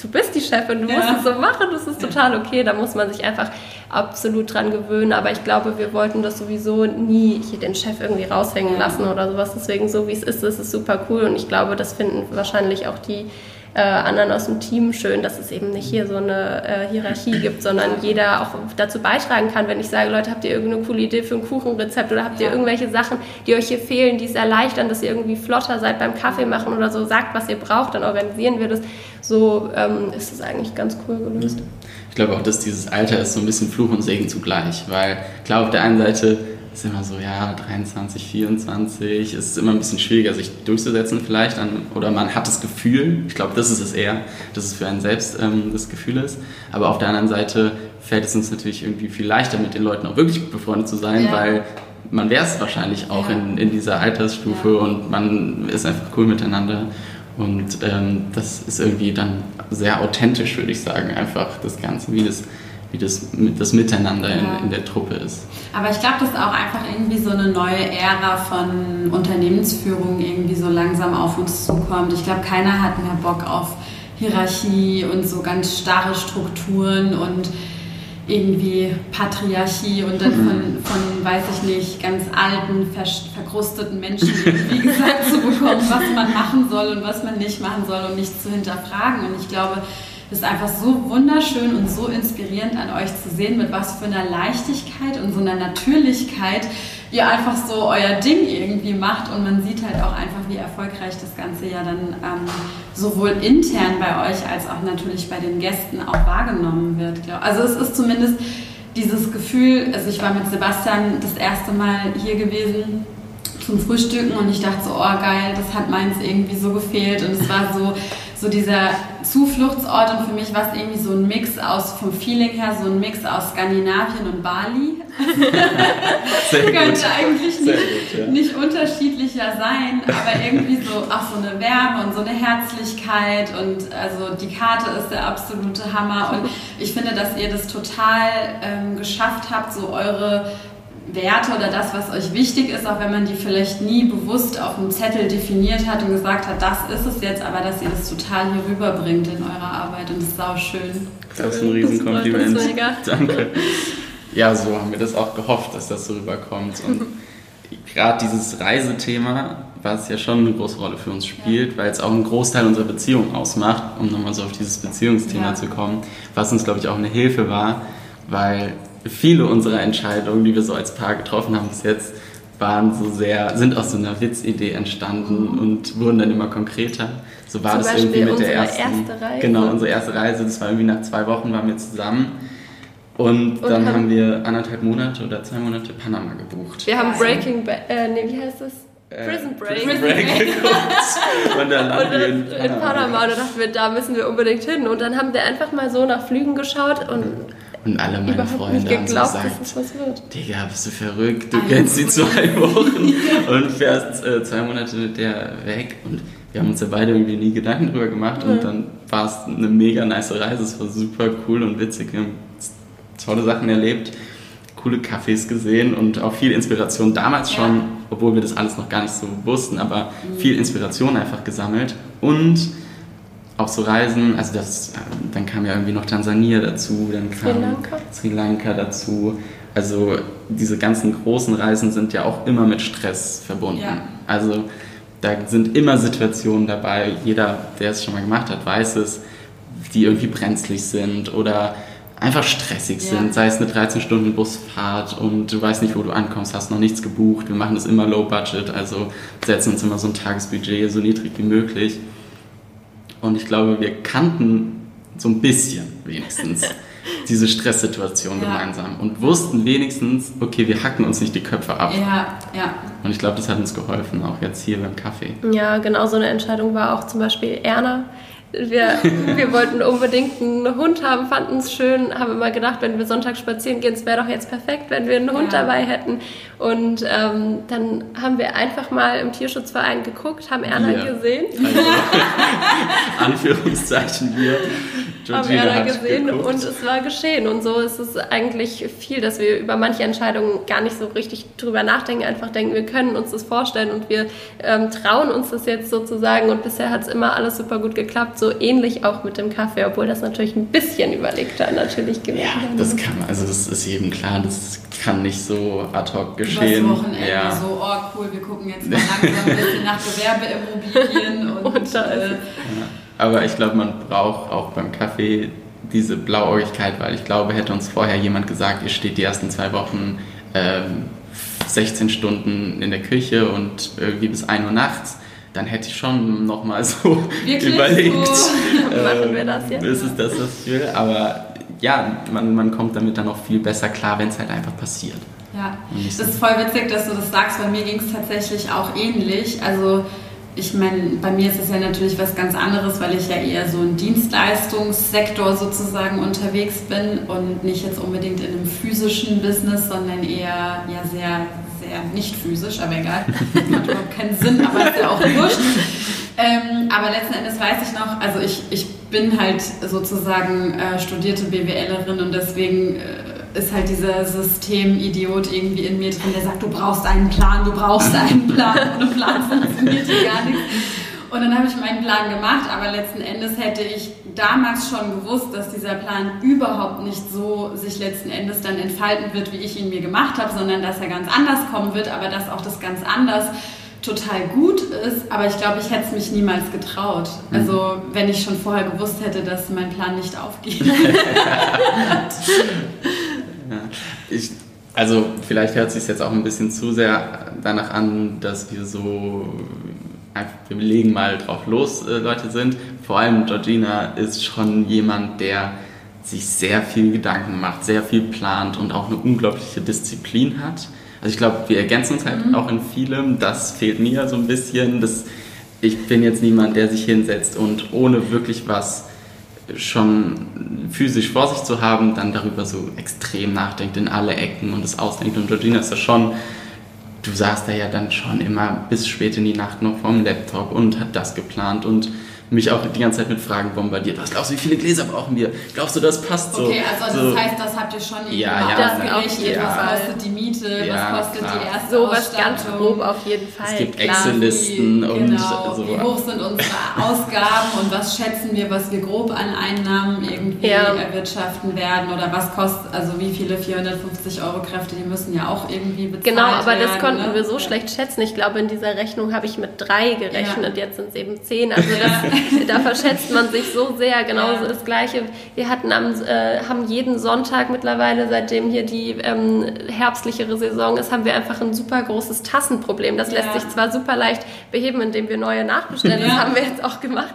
du bist die Chefin, du ja. musst es so machen, das ist total okay, da muss man sich einfach absolut dran gewöhnen, aber ich glaube, wir wollten das sowieso nie, hier den Chef irgendwie raushängen lassen oder sowas, deswegen so wie es ist, das ist super cool und ich glaube, das finden wahrscheinlich auch die Äh, anderen aus dem Team schön, dass es eben nicht hier so eine äh, Hierarchie gibt, sondern jeder auch dazu beitragen kann, wenn ich sage, Leute, habt ihr irgendeine coole Idee für ein Kuchenrezept oder habt ihr irgendwelche Sachen, die euch hier fehlen, die es erleichtern, dass ihr irgendwie flotter seid beim Kaffee machen oder so, sagt, was ihr braucht, dann organisieren wir das. So ähm, ist es eigentlich ganz cool gelöst. Ich glaube auch, dass dieses Alter ist so ein bisschen Fluch und Segen zugleich, weil klar, auf der einen Seite ist immer so, ja, dreiundzwanzig, vierundzwanzig, es ist immer ein bisschen schwieriger, sich durchzusetzen vielleicht, an, oder man hat das Gefühl, ich glaube, das ist es eher, dass es für einen selbst ähm, das Gefühl ist, aber auf der anderen Seite fällt es uns natürlich irgendwie viel leichter, mit den Leuten auch wirklich befreundet zu sein, ja. weil man wäre es wahrscheinlich auch ja. in, in dieser Altersstufe ja. und man ist einfach cool miteinander und ähm, das ist irgendwie dann sehr authentisch, würde ich sagen, einfach das Ganze, wie das wie das, das Miteinander in, ja. in der Truppe ist. Aber ich glaube, das ist auch einfach irgendwie so eine neue Ära von Unternehmensführung irgendwie so langsam auf uns zukommt. Ich glaube, keiner hat mehr Bock auf Hierarchie und so ganz starre Strukturen und irgendwie Patriarchie und dann von, von weiß ich nicht, ganz alten, ver- verkrusteten Menschen, wie gesagt, zu bekommen, was man machen soll und was man nicht machen soll und nicht zu hinterfragen. Und ich glaube, es ist einfach so wunderschön und so inspirierend an euch zu sehen, mit was für einer Leichtigkeit und so einer Natürlichkeit ihr einfach so euer Ding irgendwie macht und man sieht halt auch einfach, wie erfolgreich das Ganze ja dann ähm, sowohl intern bei euch als auch natürlich bei den Gästen auch wahrgenommen wird. Glaub. Also es ist zumindest dieses Gefühl, also ich war mit Sebastian das erste Mal hier gewesen zum Frühstücken und ich dachte so, oh geil, das hat meins irgendwie so gefehlt und es war so, so dieser Zufluchtsort und für mich war es irgendwie so ein Mix aus, vom Feeling her, so ein Mix aus Skandinavien und Bali. Sehr gut. Könnte eigentlich nicht, gut, ja. nicht unterschiedlicher sein, aber irgendwie so auch so eine Wärme und so eine Herzlichkeit und also die Karte ist der absolute Hammer und ich finde, dass ihr das total ähm, geschafft habt, so eure Werte oder das, was euch wichtig ist, auch wenn man die vielleicht nie bewusst auf dem Zettel definiert hat und gesagt hat, das ist es jetzt, aber dass ihr das total hier rüberbringt in eurer Arbeit und das ist auch schön. Das ist ein Riesenkompliment. Danke. Ja, so haben wir das auch gehofft, dass das so rüberkommt und gerade dieses Reisethema, was ja schon eine große Rolle für uns spielt, ja. weil es auch einen Großteil unserer Beziehung ausmacht, um nochmal so auf dieses Beziehungsthema ja. zu kommen, was uns, glaube ich, auch eine Hilfe war, weil viele unserer Entscheidungen, die wir so als Paar getroffen haben bis jetzt, waren so sehr, sind aus so einer Witzidee entstanden und wurden dann immer konkreter. So war Zum das Beispiel irgendwie mit der ersten, erste Reise. Genau, unsere erste Reise. Das war irgendwie nach zwei Wochen waren wir zusammen. Und, und dann haben, haben wir anderthalb Monate oder zwei Monate Panama gebucht. Wir haben Breaking Bad, äh, nee, wie heißt das? Prison Break. Prison Break geguckt. Und dann waren wir in Panama. In Panama. Da dachten wir, da müssen wir unbedingt hin. Und dann haben wir einfach mal so nach Flügen geschaut und Und alle meine Überhaupt Freunde haben geglaubt, so gesagt, dass es was wird. Digga, bist du verrückt, du kennst die zwei Wochen und fährst äh, zwei Monate mit der weg. Und wir haben uns ja beide irgendwie nie Gedanken drüber gemacht mhm. und dann war es eine mega nice Reise. Es war super cool und witzig, wir haben tolle Sachen erlebt, coole Cafés gesehen und auch viel Inspiration damals schon, ja. obwohl wir das alles noch gar nicht so wussten, aber mhm. viel Inspiration einfach gesammelt und auch so Reisen, also das, dann kam ja irgendwie noch Tansania dazu, dann kam Sri Lanka. Sri Lanka dazu. Also diese ganzen großen Reisen sind ja auch immer mit Stress verbunden. Ja. Also da sind immer Situationen dabei, jeder, der es schon mal gemacht hat, weiß es, die irgendwie brenzlig sind oder einfach stressig sind, ja. sei es eine dreizehn Stunden Busfahrt und du weißt nicht, wo du ankommst, hast noch nichts gebucht, wir machen das immer low budget, also setzen uns immer so ein Tagesbudget so niedrig wie möglich und ich glaube, wir kannten so ein bisschen wenigstens diese Stresssituation ja. gemeinsam und wussten wenigstens, okay, wir hacken uns nicht die Köpfe ab. Ja, ja. Und ich glaube, das hat uns geholfen, auch jetzt hier beim Kaffee. Ja, genau so eine Entscheidung war auch zum Beispiel Erna. Wir, wir wollten unbedingt einen Hund haben, fanden es schön, haben immer gedacht, wenn wir Sonntag spazieren gehen, es wäre doch jetzt perfekt, wenn wir einen Hund ja. dabei hätten. Und ähm, dann haben wir einfach mal im Tierschutzverein geguckt, haben Erna ja. gesehen. Also, Anführungszeichen wir. Haben Erna gesehen geguckt. Und es war geschehen. Und so ist es eigentlich viel, dass wir über manche Entscheidungen gar nicht so richtig drüber nachdenken, einfach denken, wir können uns das vorstellen und wir ähm, trauen uns das jetzt sozusagen. Und bisher hat es immer alles super gut geklappt, so ähnlich auch mit dem Kaffee, obwohl das natürlich ein bisschen überlegter natürlich gewesen ist. Ja, das kann, also das ist jedem klar, das kann nicht so ad hoc geschehen. Übers Wochenende ja. so, oh cool, wir gucken jetzt mal langsam ein bisschen nach Gewerbeimmobilien und, und das äh, ja. Aber ich glaube, man braucht auch beim Kaffee diese Blauäugigkeit, weil ich glaube, hätte uns vorher jemand gesagt, ihr steht die ersten zwei Wochen ähm, sechzehn Stunden in der Küche und irgendwie bis ein Uhr nachts, dann hätte ich schon nochmal so Wirklich? überlegt, so. ähm, machen wir das jetzt? Ist es das, was ich will? Aber ja, man, man kommt damit dann auch viel besser klar, wenn es halt einfach passiert. Ja, das ist voll witzig, dass du das sagst, bei mir ging es tatsächlich auch ähnlich, also ich meine, bei mir ist es ja natürlich was ganz anderes, weil ich ja eher so im Dienstleistungssektor sozusagen unterwegs bin und nicht jetzt unbedingt in einem physischen Business, sondern eher ja sehr, sehr nicht physisch, aber egal, das macht überhaupt keinen Sinn, aber ist ja auch wurscht. Ähm, aber letzten Endes weiß ich noch, also ich, ich bin halt sozusagen äh, studierte B W Lerin und deswegen äh, ist halt dieser Systemidiot irgendwie in mir drin, der sagt, du brauchst einen Plan, du brauchst einen Plan, ohne Plan funktioniert hier gar nichts. Und dann habe ich meinen Plan gemacht, aber letzten Endes hätte ich damals schon gewusst, dass dieser Plan überhaupt nicht so sich letzten Endes dann entfalten wird, wie ich ihn mir gemacht habe, sondern dass er ganz anders kommen wird, aber dass auch das ganz anders total gut ist, aber ich glaube, ich hätte es mich niemals getraut. Also, wenn ich schon vorher gewusst hätte, dass mein Plan nicht aufgeht. Ja. Ich, also vielleicht hört es sich jetzt auch ein bisschen zu sehr danach an, dass wir so, wir legen mal drauf los, äh, Leute sind. Vor allem Georgina ist schon jemand, der sich sehr viel Gedanken macht, sehr viel plant und auch eine unglaubliche Disziplin hat. Also ich glaube, wir ergänzen uns halt mhm. auch in vielem. Das fehlt mir so ein bisschen. Das, ich bin jetzt niemand, der sich hinsetzt und ohne wirklich was schon physisch vor sich zu haben, dann darüber so extrem nachdenkt in alle Ecken und es ausdenkt. Und Georgina ist ja schon, du saß da ja dann schon immer bis spät in die Nacht noch vorm Laptop und hat das geplant und mich auch die ganze Zeit mit Fragen bombardiert. Was glaubst du, wie viele Gläser brauchen wir? Glaubst du, das passt so? Okay, also das so. heißt, das habt ihr schon irgendwie ja, gemacht. Ja, das auf jeden ja. Was kostet die Miete? Ja, was kostet klar. die erste so was ganz grob auf jeden Fall. Es gibt Excel-Listen und genau, so. Wie hoch sind unsere Ausgaben und was schätzen wir, was wir grob an Einnahmen irgendwie ja. erwirtschaften werden oder was kostet, also wie viele vierhundertfünfzig Euro Kräfte, die müssen ja auch irgendwie bezahlt werden. Genau, aber werden, das konnten ne? wir so schlecht schätzen. Ich glaube, in dieser Rechnung habe ich mit drei gerechnet, ja. jetzt sind es eben zehn. Also das da verschätzt man sich so sehr, genauso ja. das Gleiche. Wir hatten am, äh, haben jeden Sonntag mittlerweile, seitdem hier die ähm, herbstlichere Saison ist, haben wir einfach ein super großes Tassenproblem. Das ja. lässt sich zwar super leicht beheben, indem wir neue nachbestellen, ja. das haben wir jetzt auch gemacht,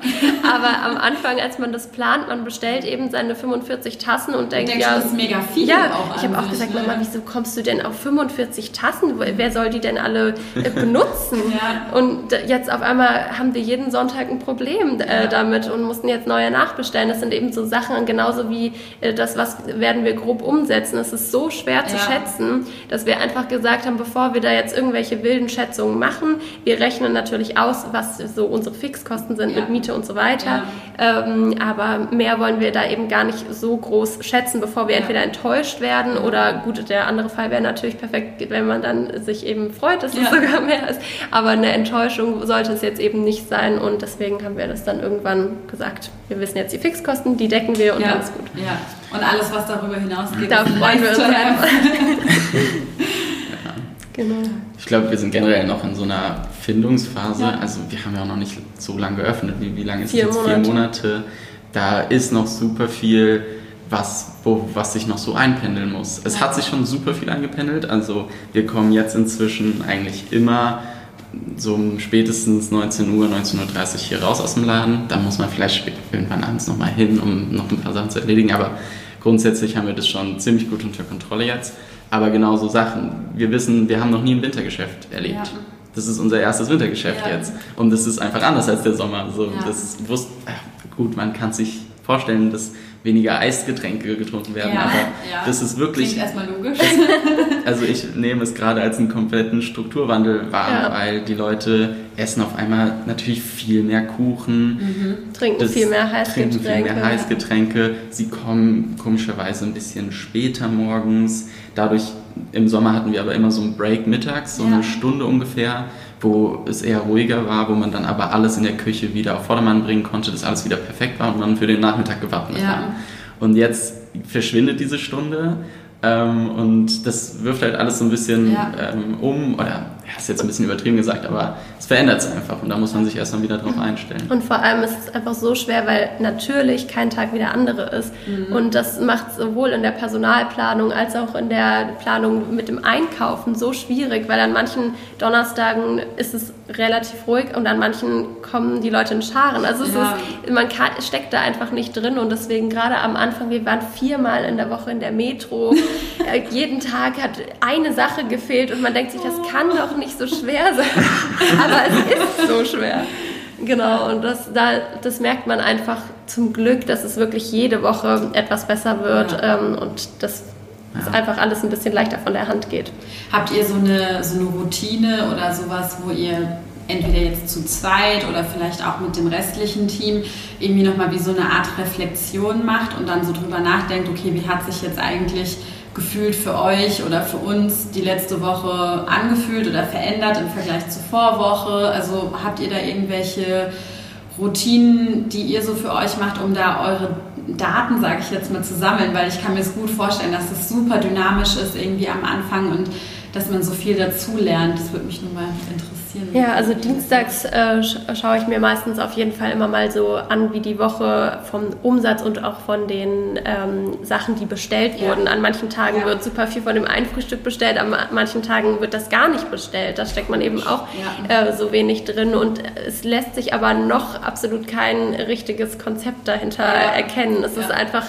aber am Anfang, als man das plant, man bestellt eben seine fünfundvierzig Tassen und denkt, ja, das ist mega viel. Ja, auch ich habe auch gesagt, ne? Mama, wieso kommst du denn auf fünfundvierzig Tassen? Wer soll die denn alle äh, benutzen? Ja. Und jetzt auf einmal haben wir jeden Sonntag ein Problem damit und mussten jetzt neue nachbestellen. Das sind eben so Sachen, genauso wie das, was werden wir grob umsetzen. Es ist so schwer zu ja. schätzen, dass wir einfach gesagt haben, bevor wir da jetzt irgendwelche wilden Schätzungen machen, wir rechnen natürlich aus, was so unsere Fixkosten sind ja. mit Miete und so weiter, ja. ähm, aber mehr wollen wir da eben gar nicht so groß schätzen, bevor wir ja. entweder enttäuscht werden oder gut, der andere Fall wäre natürlich perfekt, wenn man dann sich eben freut, dass ja. es sogar mehr ist, aber eine Enttäuschung sollte es jetzt eben nicht sein und deswegen haben wir das dann irgendwann gesagt, wir wissen jetzt die Fixkosten, die decken wir und ja, alles gut. Ja. Und alles, was darüber hinausgeht, da freuen wir uns einfach. ja. Genau. Ich glaube, wir sind generell noch in so einer Findungsphase. Ja. Also wir haben ja auch noch nicht so lange geöffnet. Wie, wie lange ist es jetzt? Vier Monate. Vier Monate. Da ist noch super viel, was, wo, was sich noch so einpendeln muss. Es hat sich schon super viel eingependelt, also wir kommen jetzt inzwischen eigentlich immer so spätestens neunzehn Uhr, neunzehn Uhr dreißig hier raus aus dem Laden. Da muss man vielleicht irgendwann abends nochmal hin, um noch ein paar Sachen zu erledigen, aber grundsätzlich haben wir das schon ziemlich gut unter Kontrolle jetzt. Aber genau so Sachen. Wir wissen, wir haben noch nie ein Wintergeschäft erlebt. Ja. Das ist unser erstes Wintergeschäft ja. jetzt. Und das ist einfach anders als der Sommer. So, ja. das wusste, ach, gut, man kann sich vorstellen, dass weniger Eisgetränke getrunken werden, ja. aber ja. das ist wirklich... Klingt erstmal logisch. Es, also ich nehme es gerade als einen kompletten Strukturwandel wahr, ja. weil die Leute essen auf einmal natürlich viel mehr Kuchen. Mhm. Trinken das, viel mehr Heißgetränke. Trinken viel mehr Heißgetränke. Sie kommen komischerweise ein bisschen später morgens. Dadurch, im Sommer hatten wir aber immer so einen Break mittags, so ja. eine Stunde ungefähr, wo es eher ruhiger war, wo man dann aber alles in der Küche wieder auf Vordermann bringen konnte, dass alles wieder perfekt war und man für den Nachmittag gewappnet ja. war. Und jetzt verschwindet diese Stunde ähm, und das wirft halt alles so ein bisschen ja. ähm, um, oder das ist jetzt ein bisschen übertrieben gesagt, aber es verändert es einfach und da muss man sich erstmal wieder drauf einstellen. Und vor allem ist es einfach so schwer, weil natürlich kein Tag wie der andere ist. Mhm. Und das macht es sowohl in der Personalplanung als auch in der Planung mit dem Einkaufen so schwierig, weil an manchen Donnerstagen ist es relativ ruhig und an manchen kommen die Leute in Scharen. Also es ja. ist, man kann, steckt da einfach nicht drin und deswegen gerade am Anfang, wir waren viermal in der Woche in der Metro, jeden Tag hat eine Sache gefehlt und man denkt sich, das kann doch nicht nicht so schwer sein, aber es ist so schwer. Genau, und das, da, das merkt man einfach zum Glück, dass es wirklich jede Woche etwas besser wird ja. ähm, und dass ja. einfach alles ein bisschen leichter von der Hand geht. Habt ihr so eine, so eine Routine oder sowas, wo ihr entweder jetzt zu zweit oder vielleicht auch mit dem restlichen Team irgendwie nochmal wie so eine Art Reflexion macht und dann so drüber nachdenkt, okay, wie hat sich jetzt eigentlich gefühlt für euch oder für uns die letzte Woche angefühlt oder verändert im Vergleich zur Vorwoche? Also habt ihr da irgendwelche Routinen, die ihr so für euch macht, um da eure Daten, sage ich jetzt mal, zu sammeln? Weil ich kann mir es gut vorstellen, dass es super dynamisch ist irgendwie am Anfang und dass man so viel dazulernt. Das würde mich nur mal interessieren. Ja, also dienstags äh, schaue ich mir meistens auf jeden Fall immer mal so an, wie die Woche vom Umsatz und auch von den ähm, Sachen, die bestellt ja. wurden. An manchen Tagen ja. wird super viel von dem einen Frühstück bestellt, an manchen Tagen wird das gar nicht bestellt. Da steckt man eben auch ja. äh, so wenig drin und es lässt sich aber noch absolut kein richtiges Konzept dahinter ja. erkennen. Es ja. ist einfach...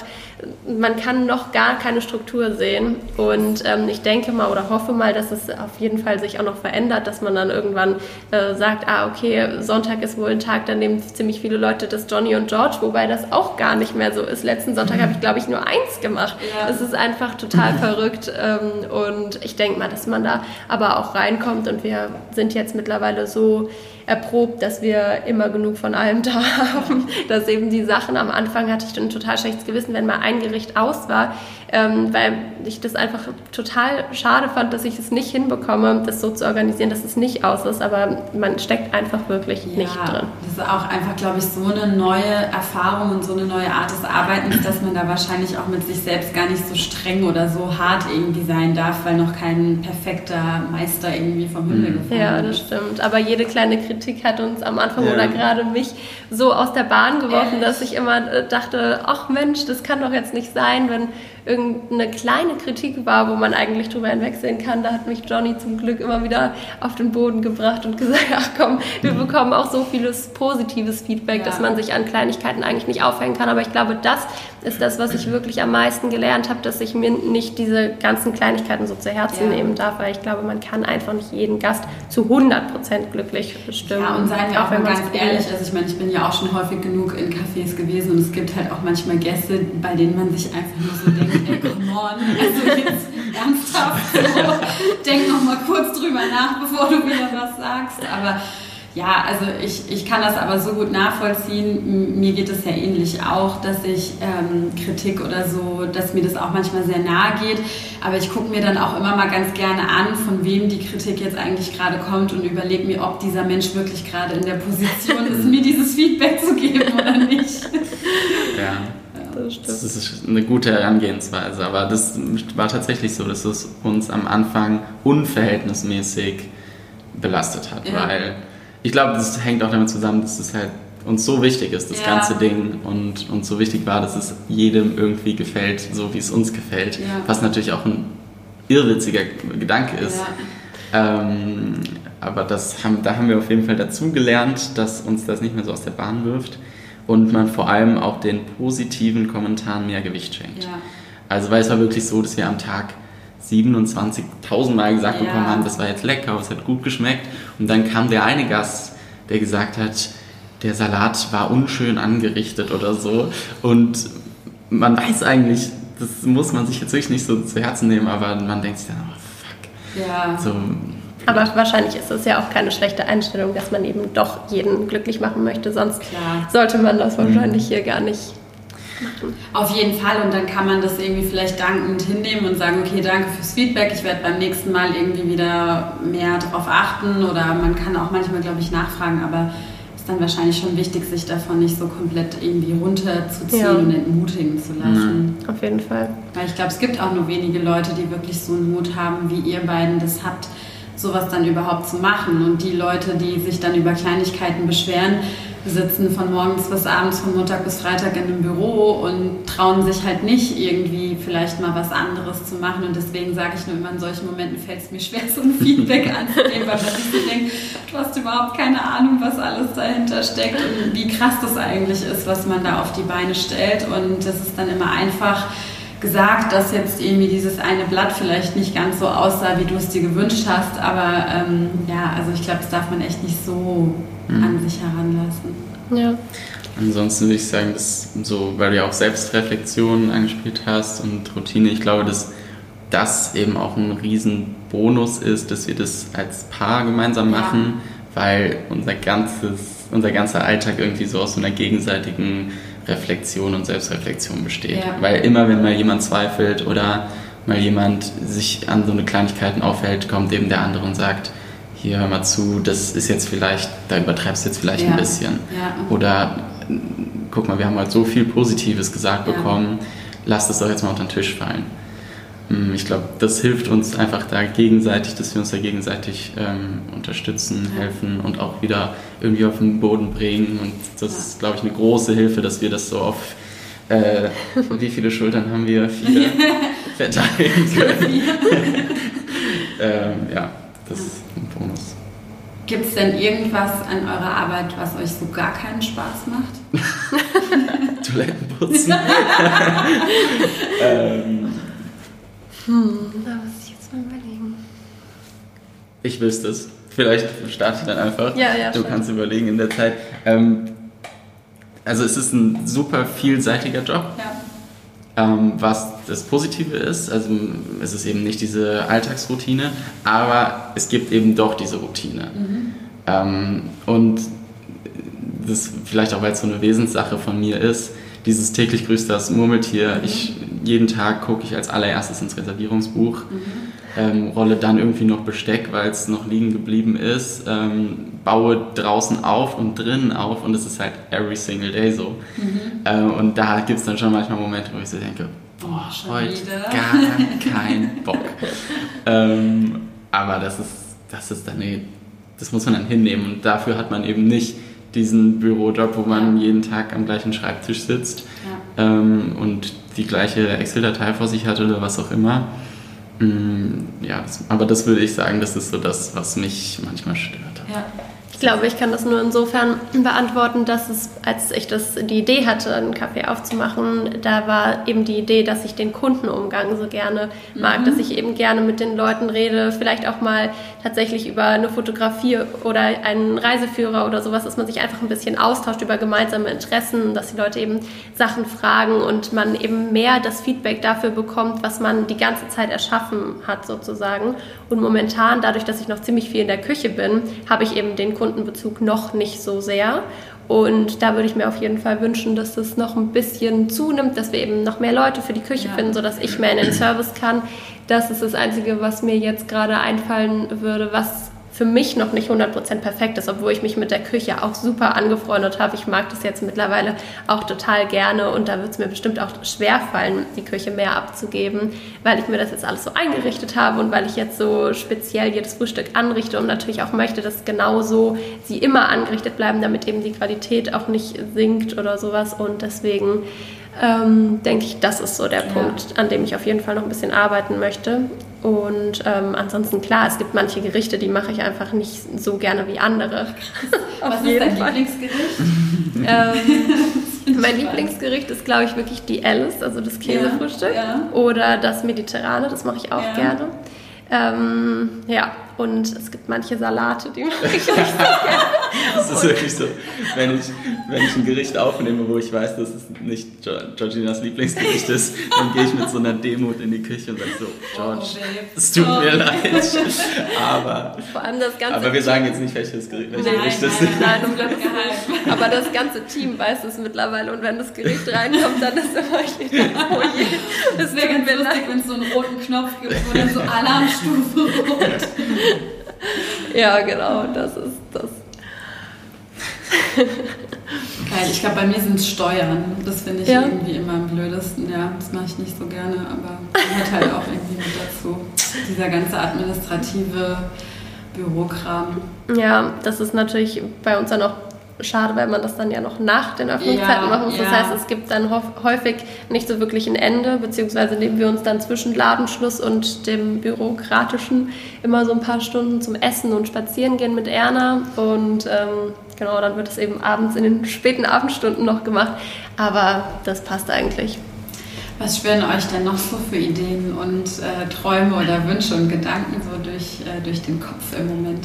Man kann noch gar keine Struktur sehen und ähm, ich denke mal oder hoffe mal, dass es auf jeden Fall sich auch noch verändert, dass man dann irgendwann äh, sagt, ah okay, Sonntag ist wohl ein Tag, dann nehmen ziemlich viele Leute das Johnny und George, wobei das auch gar nicht mehr so ist. Letzten Sonntag habe ich, glaube ich, nur eins gemacht. Ja. Es ist einfach total verrückt ähm, und ich denke mal, dass man da aber auch reinkommt und wir sind jetzt mittlerweile so erprobt, dass wir immer genug von allem da haben, dass eben die Sachen, am Anfang hatte ich dann ein total schlechtes Gewissen, wenn mal ein Gericht aus war, ähm, weil ich das einfach total schade fand, dass ich es nicht hinbekomme, das so zu organisieren, dass es nicht aus ist, aber man steckt einfach wirklich ja, nicht drin. Das ist auch einfach, glaube ich, so eine neue Erfahrung und so eine neue Art des Arbeitens, dass man da wahrscheinlich auch mit sich selbst gar nicht so streng oder so hart irgendwie sein darf, weil noch kein perfekter Meister irgendwie vom Himmel gefallen ist. Ja, das stimmt, aber jede kleine Kritik hat uns am Anfang ja. oder gerade mich so aus der Bahn geworfen, dass ich immer dachte, ach Mensch, das kann doch jetzt nicht sein, wenn irgendeine kleine Kritik war, wo man eigentlich drüber hinwegsehen kann. Da hat mich Johnny zum Glück immer wieder auf den Boden gebracht und gesagt, ach komm, wir bekommen auch so vieles positives Feedback, ja. dass man sich an Kleinigkeiten eigentlich nicht aufhängen kann. Aber ich glaube, das ist das, was ich wirklich am meisten gelernt habe, dass ich mir nicht diese ganzen Kleinigkeiten so zu Herzen ja. nehmen darf, weil ich glaube, man kann einfach nicht jeden Gast zu hundert Prozent glücklich stimmen. Ja, und seien wir auch, auch mal ganz ehrlich, also ich meine, ich bin ja auch schon häufig genug in Cafés gewesen und es gibt halt auch manchmal Gäste, bei denen man sich einfach nur so denkt, ey, come on, also jetzt ernsthaft, so, denk nochmal kurz drüber nach, bevor du wieder was sagst, aber ja, also ich, ich kann das aber so gut nachvollziehen, mir geht es ja ähnlich auch, dass ich ähm, Kritik oder so, dass mir das auch manchmal sehr nahe geht, aber ich gucke mir dann auch immer mal ganz gerne an, von wem die Kritik jetzt eigentlich gerade kommt und überlege mir, ob dieser Mensch wirklich gerade in der Position ist, mir dieses Feedback zu geben oder nicht. Ja. Das ist eine gute Herangehensweise, aber das war tatsächlich so, dass es uns am Anfang unverhältnismäßig belastet hat, ja. weil ich glaube, das hängt auch damit zusammen, dass es halt uns so wichtig ist, das ja. ganze Ding, und uns so wichtig war, dass es jedem irgendwie gefällt, so wie es uns gefällt, ja. was natürlich auch ein irrwitziger Gedanke ist. Ja. Ähm, aber das haben, da haben wir auf jeden Fall dazu gelernt, dass uns das nicht mehr so aus der Bahn wirft und man vor allem auch den positiven Kommentaren mehr Gewicht schenkt. Ja. Also weil es war wirklich so, dass wir am Tag siebenundzwanzigtausend Mal gesagt ja. bekommen haben, das war jetzt lecker, es hat gut geschmeckt. Und dann kam der eine Gast, der gesagt hat, der Salat war unschön angerichtet oder so. Und man weiß eigentlich, das muss man sich jetzt wirklich nicht so zu Herzen nehmen, aber man denkt sich dann, oh fuck. Ja. So. Aber wahrscheinlich ist es ja auch keine schlechte Einstellung, dass man eben doch jeden glücklich machen möchte. Sonst Klar. sollte man das wahrscheinlich mhm. hier gar nicht machen. Auf jeden Fall, und dann kann man das irgendwie vielleicht dankend hinnehmen und sagen, okay, danke fürs Feedback, ich werde beim nächsten Mal irgendwie wieder mehr drauf achten, oder man kann auch manchmal, glaube ich, nachfragen, aber es ist dann wahrscheinlich schon wichtig, sich davon nicht so komplett irgendwie runterzuziehen ja. und entmutigen zu lassen. Mhm. Auf jeden Fall. Weil ich glaube, es gibt auch nur wenige Leute, die wirklich so einen Mut haben, wie ihr beiden das habt, sowas dann überhaupt zu machen, und die Leute, die sich dann über Kleinigkeiten beschweren, sitzen von morgens bis abends, von Montag bis Freitag in einem Büro und trauen sich halt nicht, irgendwie vielleicht mal was anderes zu machen. Und deswegen sage ich nur immer, in solchen Momenten fällt es mir schwer, so ein Feedback anzunehmen, weil man sich so denkt, du hast überhaupt keine Ahnung, was alles dahinter steckt und wie krass das eigentlich ist, was man da auf die Beine stellt. Und das ist dann immer einfach gesagt, dass jetzt irgendwie dieses eine Blatt vielleicht nicht ganz so aussah, wie du es dir gewünscht hast, aber ähm, ja, also ich glaube, das darf man echt nicht so mhm. an sich heranlassen. Ja. Ansonsten würde ich sagen, dass so, weil du ja auch Selbstreflexion angespielt hast und Routine, ich glaube, dass das eben auch ein Riesenbonus ist, dass wir das als Paar gemeinsam machen, ja. weil unser ganzes, unser ganzer Alltag irgendwie so aus so einer gegenseitigen Reflexion und Selbstreflexion besteht. Ja. Weil immer, wenn mal jemand zweifelt oder mal jemand sich an so eine Kleinigkeiten aufhält, kommt eben der andere und sagt, hier, hör mal zu, das ist jetzt vielleicht, da übertreibst du jetzt vielleicht ja. ein bisschen. Ja. Oder guck mal, wir haben halt so viel Positives gesagt ja. bekommen, lass das doch jetzt mal unter den Tisch fallen. Ich glaube, das hilft uns einfach da gegenseitig, dass wir uns da gegenseitig ähm, unterstützen, ja. helfen und auch wieder irgendwie auf den Boden bringen. Und das ja. ist, glaube ich, eine große Hilfe, dass wir das so auf, äh, wie viele Schultern haben wir? Viele verteilen können. ähm, ja, das ja. ist ein Bonus. Gibt es denn irgendwas an eurer Arbeit, was euch so gar keinen Spaß macht? Toilettenputzen. ähm, Hm, da muss ich jetzt mal überlegen. Ich wüsste es. Vielleicht starte ich dann einfach. Ja, ja, du schon. Kannst überlegen in der Zeit. Ähm, also es ist ein super vielseitiger Job, ja. ähm, was das Positive ist. Also es ist eben nicht diese Alltagsroutine, aber es gibt eben doch diese Routine. Mhm. Ähm, und das vielleicht auch, weil es so eine Wesenssache von mir ist, dieses täglich grüßt das Murmeltier. Mhm. Ich, jeden Tag gucke ich als allererstes ins Reservierungsbuch, mhm. ähm, rolle dann irgendwie noch Besteck, weil es noch liegen geblieben ist, ähm, baue draußen auf und drinnen auf, und es ist halt every single day so. Mhm. Ähm, und da gibt es dann schon manchmal Momente, wo ich so denke, boah, heute gar kein Bock. ähm, aber das ist, das ist dann, nee, das muss man dann hinnehmen, und dafür hat man eben nicht diesen Bürojob, wo man ja. jeden Tag am gleichen Schreibtisch sitzt ja. ähm, und die gleiche Excel-Datei vor sich hat oder was auch immer. Mm, ja, aber das würde ich sagen, das ist so das, was mich manchmal stört. Ja. Ich glaube, ich kann das nur insofern beantworten, dass es, als ich das, die Idee hatte, einen Café aufzumachen, da war eben die Idee, dass ich den Kundenumgang so gerne mag, mhm. dass ich eben gerne mit den Leuten rede, vielleicht auch mal tatsächlich über eine Fotografie oder einen Reiseführer oder sowas, dass man sich einfach ein bisschen austauscht über gemeinsame Interessen, dass die Leute eben Sachen fragen und man eben mehr das Feedback dafür bekommt, was man die ganze Zeit erschaffen hat sozusagen. Und momentan, dadurch, dass ich noch ziemlich viel in der Küche bin, habe ich eben den Kunden Kundenbezug noch nicht so sehr, und da würde ich mir auf jeden Fall wünschen, dass das noch ein bisschen zunimmt, dass wir eben noch mehr Leute für die Küche ja. finden, sodass ich mehr in den Service kann. Das ist das Einzige, was mir jetzt gerade einfallen würde, was für mich noch nicht hundert Prozent perfekt ist, obwohl ich mich mit der Küche auch super angefreundet habe. Ich mag das jetzt mittlerweile auch total gerne und da wird es mir bestimmt auch schwerfallen, die Küche mehr abzugeben, weil ich mir das jetzt alles so eingerichtet habe und weil ich jetzt so speziell jedes Frühstück anrichte und natürlich auch möchte, dass genauso sie immer angerichtet bleiben, damit eben die Qualität auch nicht sinkt oder sowas. Und deswegen ähm, denke ich, das ist so der ja. Punkt, an dem ich auf jeden Fall noch ein bisschen arbeiten möchte. Und ähm, ansonsten, klar, es gibt manche Gerichte, die mache ich einfach nicht so gerne wie andere. Was ist dein Fall. Lieblingsgericht? ähm, mein Lieblingsgericht ist, glaube ich, wirklich die Alice, also das Käsefrühstück. Ja, ja. Oder das Mediterrane, das mache ich auch ja. gerne. Ähm, ja, und es gibt manche Salate, die mache ich nicht so gerne. Das ist wirklich so, wenn ich, wenn ich ein Gericht aufnehme, wo ich weiß, dass es nicht Georginas Lieblingsgericht ist, dann gehe ich mit so einer Demut in die Küche und sage so, George, oh, es tut oh. mir leid, aber, vor allem das ganze aber wir sagen jetzt nicht, welches Gericht, welches nein, Gericht nein, das ist. Nein, um Gottes Willen. Aber das ganze Team weiß es mittlerweile und wenn das Gericht reinkommt, dann ist es wirklich nicht oh je. Das wäre ganz lustig, wenn es so einen roten Knopf gibt, wo dann so Alarmstufe rot. Ja, genau, das ist das. Geil, ich glaube, bei mir sind es Steuern. Das finde ich ja. irgendwie immer am blödesten. Ja, das mache ich nicht so gerne, aber gehört halt auch irgendwie mit dazu. Dieser ganze administrative Bürokram. Ja, das ist natürlich bei uns dann auch schade, weil man das dann ja noch nach den Öffnungszeiten ja, machen muss. Das ja. heißt, es gibt dann häufig nicht so wirklich ein Ende, beziehungsweise nehmen wir uns dann zwischen Ladenschluss und dem Bürokratischen immer so ein paar Stunden zum Essen und Spazierengehen mit Erna. Und ähm, genau, dann wird es eben abends in den späten Abendstunden noch gemacht. Aber das passt eigentlich. Was schwirren euch denn noch so für Ideen und äh, Träume oder Wünsche und Gedanken so durch, äh, durch den Kopf im Moment?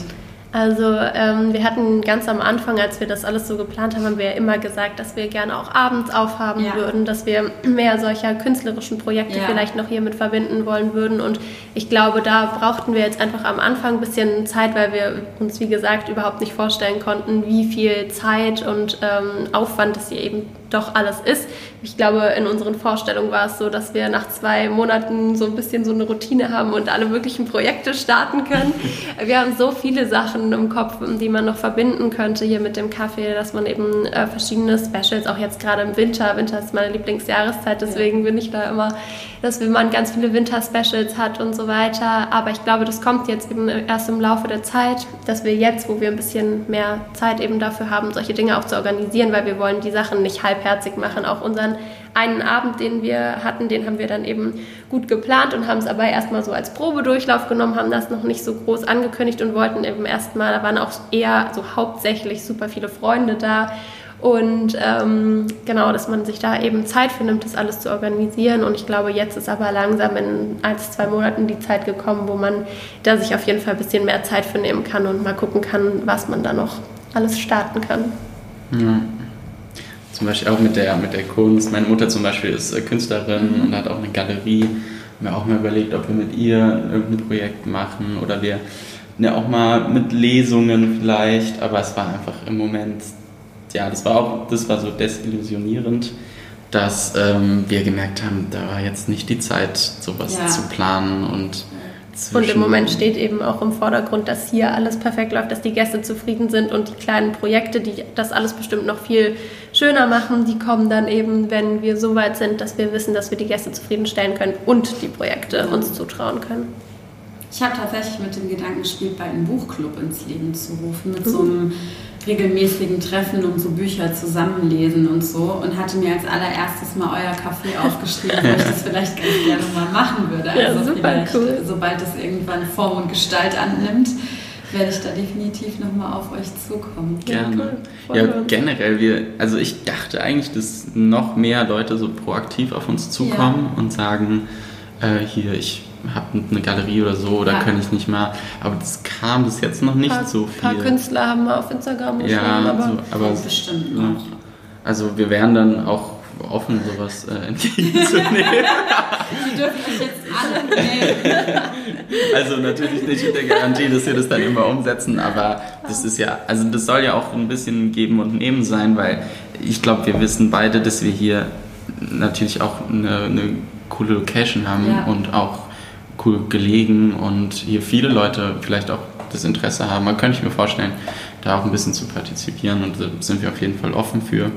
Also ähm, wir hatten ganz am Anfang, als wir das alles so geplant haben, haben wir ja immer gesagt, dass wir gerne auch abends aufhaben ja. würden, dass wir mehr solcher künstlerischen Projekte ja. vielleicht noch hiermit verbinden wollen würden. Und ich glaube, da brauchten wir jetzt einfach am Anfang ein bisschen Zeit, weil wir uns, wie gesagt, überhaupt nicht vorstellen konnten, wie viel Zeit und ähm, Aufwand das hier eben doch alles ist. Ich glaube, in unseren Vorstellungen war es so, dass wir nach zwei Monaten so ein bisschen so eine Routine haben und alle möglichen Projekte starten können. Wir haben so viele Sachen im Kopf, die man noch verbinden könnte hier mit dem Kaffee, dass man eben äh, verschiedene Specials, auch jetzt gerade im Winter, Winter ist meine Lieblingsjahreszeit, deswegen bin ich da immer, dass man ganz viele Winter-Specials hat und so weiter. Aber ich glaube, das kommt jetzt eben erst im Laufe der Zeit, dass wir jetzt, wo wir ein bisschen mehr Zeit eben dafür haben, solche Dinge auch zu organisieren, weil wir wollen die Sachen nicht halb herzig machen. Auch unseren einen Abend, den wir hatten, den haben wir dann eben gut geplant und haben es aber erstmal so als Probedurchlauf genommen, haben das noch nicht so groß angekündigt und wollten eben erstmal, da waren auch eher so hauptsächlich super viele Freunde da und ähm, genau, dass man sich da eben Zeit für nimmt, das alles zu organisieren und ich glaube, jetzt ist aber langsam in ein, zwei Monaten die Zeit gekommen, wo man da sich auf jeden Fall ein bisschen mehr Zeit für nehmen kann und mal gucken kann, was man da noch alles starten kann. Ja. Zum Beispiel auch mit der, mit der Kunst. Meine Mutter zum Beispiel ist Künstlerin und hat auch eine Galerie. Wir haben auch mal überlegt, ob wir mit ihr irgendein Projekt machen oder wir ja, auch mal mit Lesungen vielleicht. Aber es war einfach im Moment, ja, das war auch, das war so desillusionierend, dass ähm, wir gemerkt haben, da war jetzt nicht die Zeit, sowas ja. zu planen und Und im Moment steht eben auch im Vordergrund, dass hier alles perfekt läuft, dass die Gäste zufrieden sind und die kleinen Projekte, die das alles bestimmt noch viel schöner machen, die kommen dann eben, wenn wir so weit sind, dass wir wissen, dass wir die Gäste zufriedenstellen können und die Projekte uns zutrauen können. Ich habe tatsächlich mit dem Gedanken gespielt, bald einen Buchclub ins Leben zu rufen, mit mhm. so einem regelmäßigen Treffen und so Bücher zusammenlesen und so und hatte mir als allererstes mal euer Kaffee aufgeschrieben, weil ich das vielleicht ganz gerne mal machen würde. Also ja, super cool. Sobald es irgendwann Form und Gestalt annimmt, werde ich da definitiv nochmal auf euch zukommen. Gerne. Ja, cool. ja generell, wir, also ich dachte eigentlich, dass noch mehr Leute so proaktiv auf uns zukommen ja. und sagen, äh, hier, ich habt eine Galerie oder so, oder ja. kann ich nicht mal. Aber das kam bis jetzt noch nicht paar, so viel. Ein paar Künstler haben wir auf Instagram geschrieben, ja, aber, so, aber bestimmt ja. noch. Also wir wären dann auch offen, sowas äh, entgegenzunehmen. Sie dürfen euch jetzt alle nehmen. Also natürlich nicht mit der Garantie, dass wir das dann immer umsetzen, aber das ist ja, also das soll ja auch ein bisschen Geben und Nehmen sein, weil ich glaube, wir wissen beide, dass wir hier natürlich auch eine, eine coole Location haben ja. und auch cool gelegen und hier viele Leute vielleicht auch das Interesse haben, man könnte ich mir vorstellen, da auch ein bisschen zu partizipieren, und da sind wir auf jeden Fall offen für.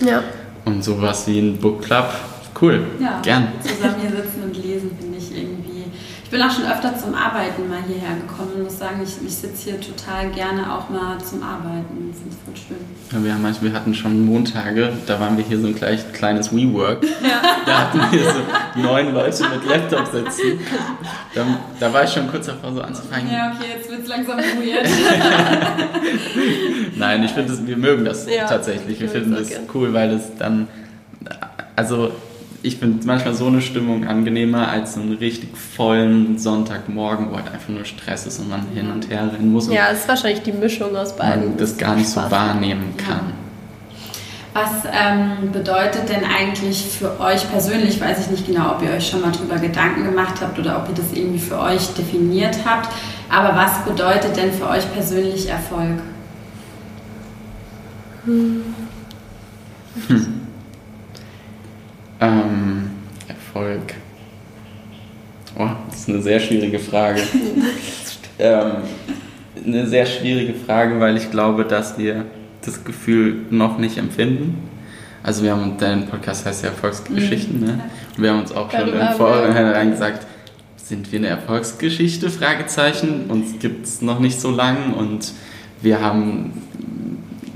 Ja. Und sowas wie ein Book Club, cool, ja, gern. Zusammen hier sitzen und lesen finde ich irgendwie. Ich bin auch schon öfter zum Arbeiten mal hierher gekommen und muss sagen, ich, ich sitze hier total gerne auch mal zum Arbeiten. Das ist voll schön. Ja, wir, haben manchmal, wir hatten schon Montage, da waren wir hier so ein gleich, kleines WeWork. Ja. Da hatten wir so neun Leute mit Laptop sitzen. Da, da war ich schon kurz davor, so anzufangen. Ja, okay, jetzt wird es langsam weird. Nein, ich finde, wir mögen das ja, tatsächlich. Wir finden das cool, weil es dann... Also, ich finde manchmal so eine Stimmung angenehmer als so einen richtig vollen Sonntagmorgen, wo halt einfach nur Stress ist und man hin und her rennen muss. Ja, es ist wahrscheinlich die Mischung aus beiden. Man das gar nicht so wahrnehmen kann. Ja. Was ähm, bedeutet denn eigentlich für euch persönlich, weiß ich nicht genau, ob ihr euch schon mal drüber Gedanken gemacht habt oder ob ihr das irgendwie für euch definiert habt, aber was bedeutet denn für euch persönlich Erfolg? Hm. Hm. Ähm, Erfolg. Oh, das ist eine sehr schwierige Frage. ähm, eine sehr schwierige Frage, weil ich glaube, dass wir das Gefühl noch nicht empfinden. Also wir haben, dein Podcast heißt ja Erfolgsgeschichten, mhm, ne? Und wir haben uns auch schon im Vorhinein gesagt, sind wir eine Erfolgsgeschichte? Fragezeichen. Uns gibt es noch nicht so lang und wir haben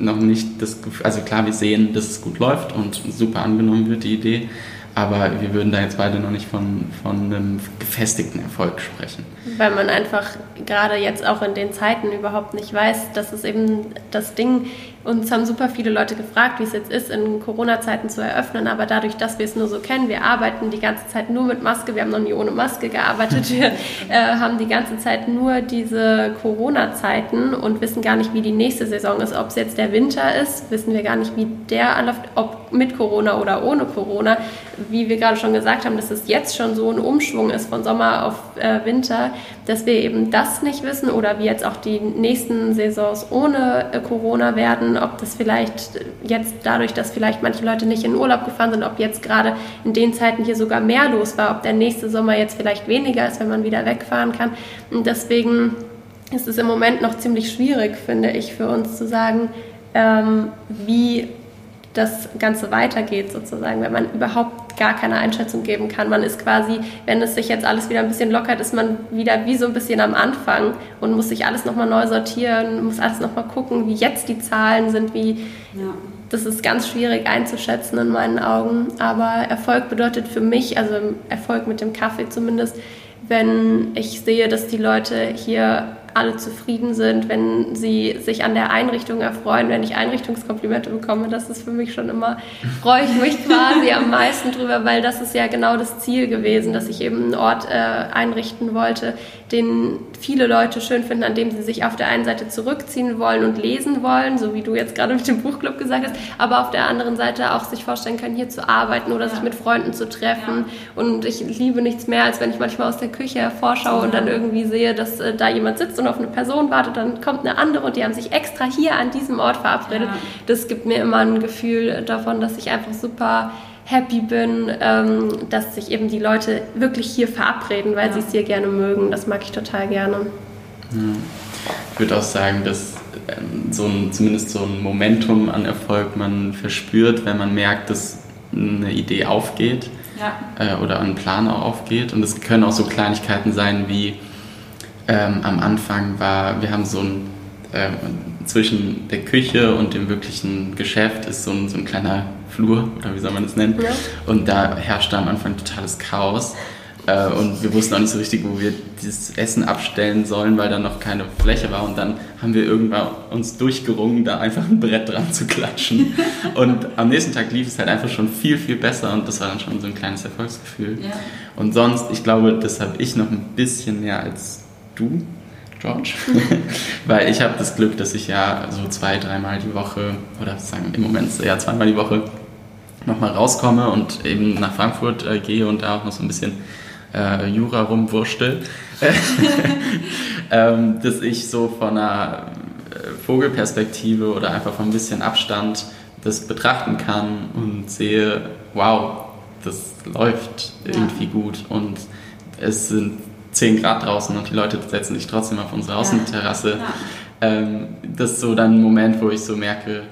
noch nicht das Gefühl, also klar, wir sehen, dass es gut läuft und super angenommen wird, die Idee, aber wir würden da jetzt beide noch nicht von, von einem gefestigten Erfolg sprechen. Weil man einfach gerade jetzt auch in den Zeiten überhaupt nicht weiß, dass es eben das Ding, uns haben super viele Leute gefragt, wie es jetzt ist, in Corona-Zeiten zu eröffnen, aber dadurch, dass wir es nur so kennen, wir arbeiten die ganze Zeit nur mit Maske, wir haben noch nie ohne Maske gearbeitet, wir äh, haben die ganze Zeit nur diese Corona-Zeiten und wissen gar nicht, wie die nächste Saison ist, ob es jetzt der Winter ist, wissen wir gar nicht, wie der anläuft, ob mit Corona oder ohne Corona, wie wir gerade schon gesagt haben, dass es jetzt schon so ein Umschwung ist von Sommer auf äh, Winter, dass wir eben das nicht wissen oder wie jetzt auch die nächsten Saisons ohne äh, Corona werden, ob das vielleicht jetzt dadurch, dass vielleicht manche Leute nicht in Urlaub gefahren sind, ob jetzt gerade in den Zeiten hier sogar mehr los war, ob der nächste Sommer jetzt vielleicht weniger ist, wenn man wieder wegfahren kann. Und deswegen ist es im Moment noch ziemlich schwierig, finde ich, für uns zu sagen, ähm, wie das Ganze weitergeht sozusagen, weil man überhaupt gar keine Einschätzung geben kann. Man ist quasi, wenn es sich jetzt alles wieder ein bisschen lockert, ist man wieder wie so ein bisschen am Anfang und muss sich alles nochmal neu sortieren, muss alles nochmal gucken, wie jetzt die Zahlen sind, wie ja. Das ist ganz schwierig einzuschätzen in meinen Augen, aber Erfolg bedeutet für mich, also Erfolg mit dem Kaffee zumindest, wenn ich sehe, dass die Leute hier alle zufrieden sind, wenn sie sich an der Einrichtung erfreuen, wenn ich Einrichtungskomplimente bekomme, das ist für mich schon immer, freue ich mich quasi am meisten drüber, weil das ist ja genau das Ziel gewesen, dass ich eben einen Ort äh, einrichten wollte, den viele Leute schön finden, an dem sie sich auf der einen Seite zurückziehen wollen und lesen wollen, so wie du jetzt gerade mit dem Buchclub gesagt hast, aber auf der anderen Seite auch sich vorstellen können, hier zu arbeiten oder ja. sich mit Freunden zu treffen ja. und ich liebe nichts mehr, als wenn ich manchmal aus der Küche hervorschaue ja. und dann irgendwie sehe, dass äh, da jemand sitzt und auf eine Person wartet, dann kommt eine andere und die haben sich extra hier an diesem Ort verabredet. Ja. Das gibt mir immer ein Gefühl davon, dass ich einfach super happy bin, ähm, dass sich eben die Leute wirklich hier verabreden, weil ja. sie es hier gerne mögen. Das mag ich total gerne. Ja. Ich würde auch sagen, dass ähm, so ein, zumindest so ein Momentum an Erfolg man verspürt, wenn man merkt, dass eine Idee aufgeht ja. äh, oder ein Plan auch aufgeht. Und es können auch so Kleinigkeiten sein wie Ähm, am Anfang war, wir haben so ein, ähm, zwischen der Küche und dem wirklichen Geschäft ist so ein, so ein kleiner Flur, oder wie soll man das nennen? Ja. Und da herrschte am Anfang totales Chaos. Äh, und wir wussten auch nicht so richtig, wo wir dieses Essen abstellen sollen, weil da noch keine Fläche war. Und dann haben wir irgendwann uns durchgerungen, da einfach ein Brett dran zu klatschen. Und am nächsten Tag lief es halt einfach schon viel, viel besser. Und das war dann schon so ein kleines Erfolgsgefühl. Ja. Und sonst, ich glaube, das habe ich noch ein bisschen mehr als du, George, weil ich habe das Glück, dass ich ja so zwei, dreimal die Woche oder sagen im Moment ja zweimal die Woche nochmal rauskomme und eben nach Frankfurt äh, gehe und da auch noch so ein bisschen äh, Jura rumwurschtel, ähm, dass ich so von einer Vogelperspektive oder einfach von ein bisschen Abstand das betrachten kann und sehe, wow, das läuft irgendwie ja. gut und es sind zehn Grad draußen und die Leute setzen sich trotzdem auf unsere Außenterrasse. Ja. Ja. Ähm, das ist so dann ein Moment, wo ich so merke,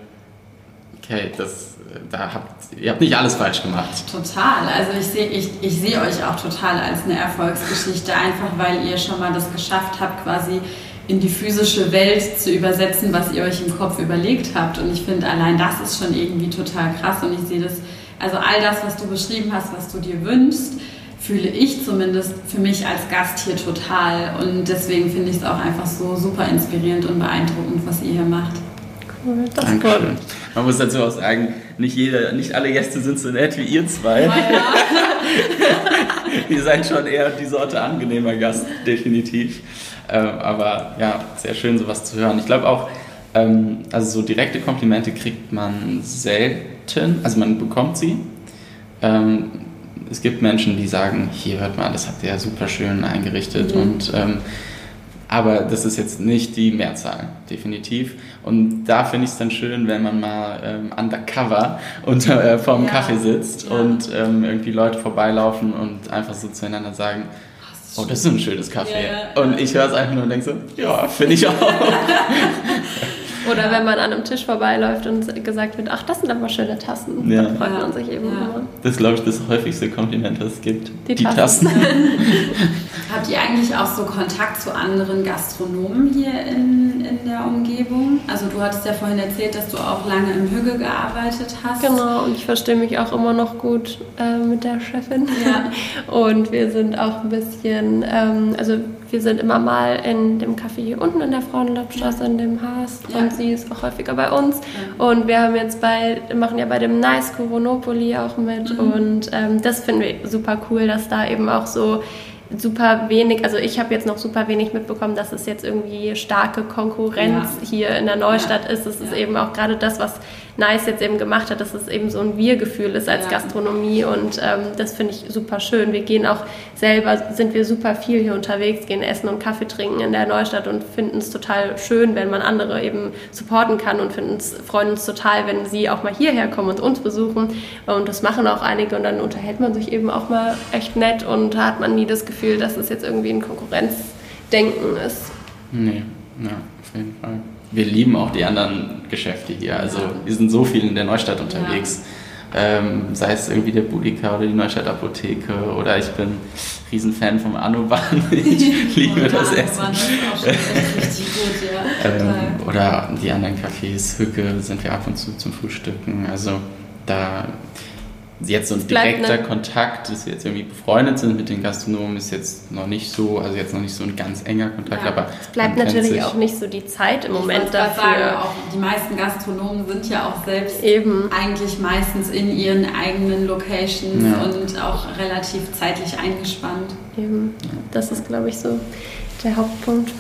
okay, das, da habt, ihr habt nicht alles falsch gemacht. Total, also ich sehe ich, ich seh euch auch total als eine Erfolgsgeschichte, einfach weil ihr schon mal das geschafft habt, quasi in die physische Welt zu übersetzen, was ihr euch im Kopf überlegt habt. Und ich finde, allein das ist schon irgendwie total krass. Und ich sehe das, also all das, was du beschrieben hast, was du dir wünschst, fühle ich zumindest für mich als Gast hier total. Und deswegen finde ich es auch einfach so super inspirierend und beeindruckend, was ihr hier macht. Cool, das ist cool. Man muss dazu auch sagen, nicht, jeder, nicht alle Gäste sind so nett wie ihr zwei. Ihr seid schon eher die Sorte angenehmer Gast, definitiv. Ähm, aber ja, sehr schön, sowas zu hören. Ich glaube auch, ähm, also so direkte Komplimente kriegt man selten. Also man bekommt sie. Ähm, es gibt Menschen, die sagen, hier hört mal, das habt ihr ja super schön eingerichtet. Mhm. Und, ähm, aber das ist jetzt nicht die Mehrzahl, definitiv. Und da finde ich es dann schön, wenn man mal ähm, undercover unter, äh, vorm ja. Kaffee sitzt ja. und ähm, irgendwie Leute vorbeilaufen und einfach so zueinander sagen, oh, das ist ein schönes Café. Yeah. Und ich höre es einfach nur und denke so, ja, finde ich auch. Oder wenn man an einem Tisch vorbeiläuft und gesagt wird, ach, das sind aber schöne Tassen. Ja. Dann freut man sich eben ja. immer. Das ist, glaube ich, das häufigste Kompliment, das es gibt. Die, Die Tassen. Tassen. Habt ihr eigentlich auch so Kontakt zu anderen Gastronomen hier in, in der Umgebung? Also du hattest ja vorhin erzählt, dass du auch lange im Hücke gearbeitet hast. Genau, und ich verstehe mich auch immer noch gut äh, mit der Chefin. Ja. Und wir sind auch ein bisschen, ähm, also wir sind immer mal in dem Café hier unten in der Frauenlobstraße, in dem Haas. Ja. Und sie ist auch häufiger bei uns. Ja. Und wir haben jetzt bei, machen ja bei dem Nice Coronopoli auch mit. Mhm. Und ähm, das finden wir super cool, dass da eben auch so super wenig, also ich habe jetzt noch super wenig mitbekommen, dass es jetzt irgendwie starke Konkurrenz ja. hier in der Neustadt ja. ist. Es ja. ist eben auch gerade das, was Nice jetzt eben gemacht hat, dass es eben so ein Wir-Gefühl ist als ja. Gastronomie und ähm, das finde ich super schön. Wir gehen auch selber, sind wir super viel hier unterwegs, gehen essen und Kaffee trinken in der Neustadt und finden es total schön, wenn man andere eben supporten kann und freuen uns total, wenn sie auch mal hierher kommen und uns besuchen und das machen auch einige und dann unterhält man sich eben auch mal echt nett und da hat man nie das Gefühl, dass es jetzt irgendwie ein Konkurrenzdenken ist. Nee, ja, auf jeden Fall. Wir lieben auch die anderen Geschäfte hier. Also wir sind so viel in der Neustadt unterwegs. Ja. Ähm, sei es irgendwie der Budika oder die Neustadt-Apotheke oder ich bin Riesenfan vom Anuban. Ich liebe oh, das Essen. Anuban ist auch schon echt richtig gut, ja. Ähm, oder die anderen Cafés, Hücke, sind wir ab und zu zum Frühstücken. Also da jetzt so ein direkter Kontakt, dass wir jetzt irgendwie befreundet sind mit den Gastronomen, ist jetzt noch nicht so, also jetzt noch nicht so ein ganz enger Kontakt, ja, aber es bleibt natürlich auch nicht so die Zeit im Moment dafür. Sagen, auch die meisten Gastronomen sind ja auch selbst eben eigentlich meistens in ihren eigenen Locations ja. und auch relativ zeitlich eingespannt. Eben, das ist glaube ich so der Hauptpunkt.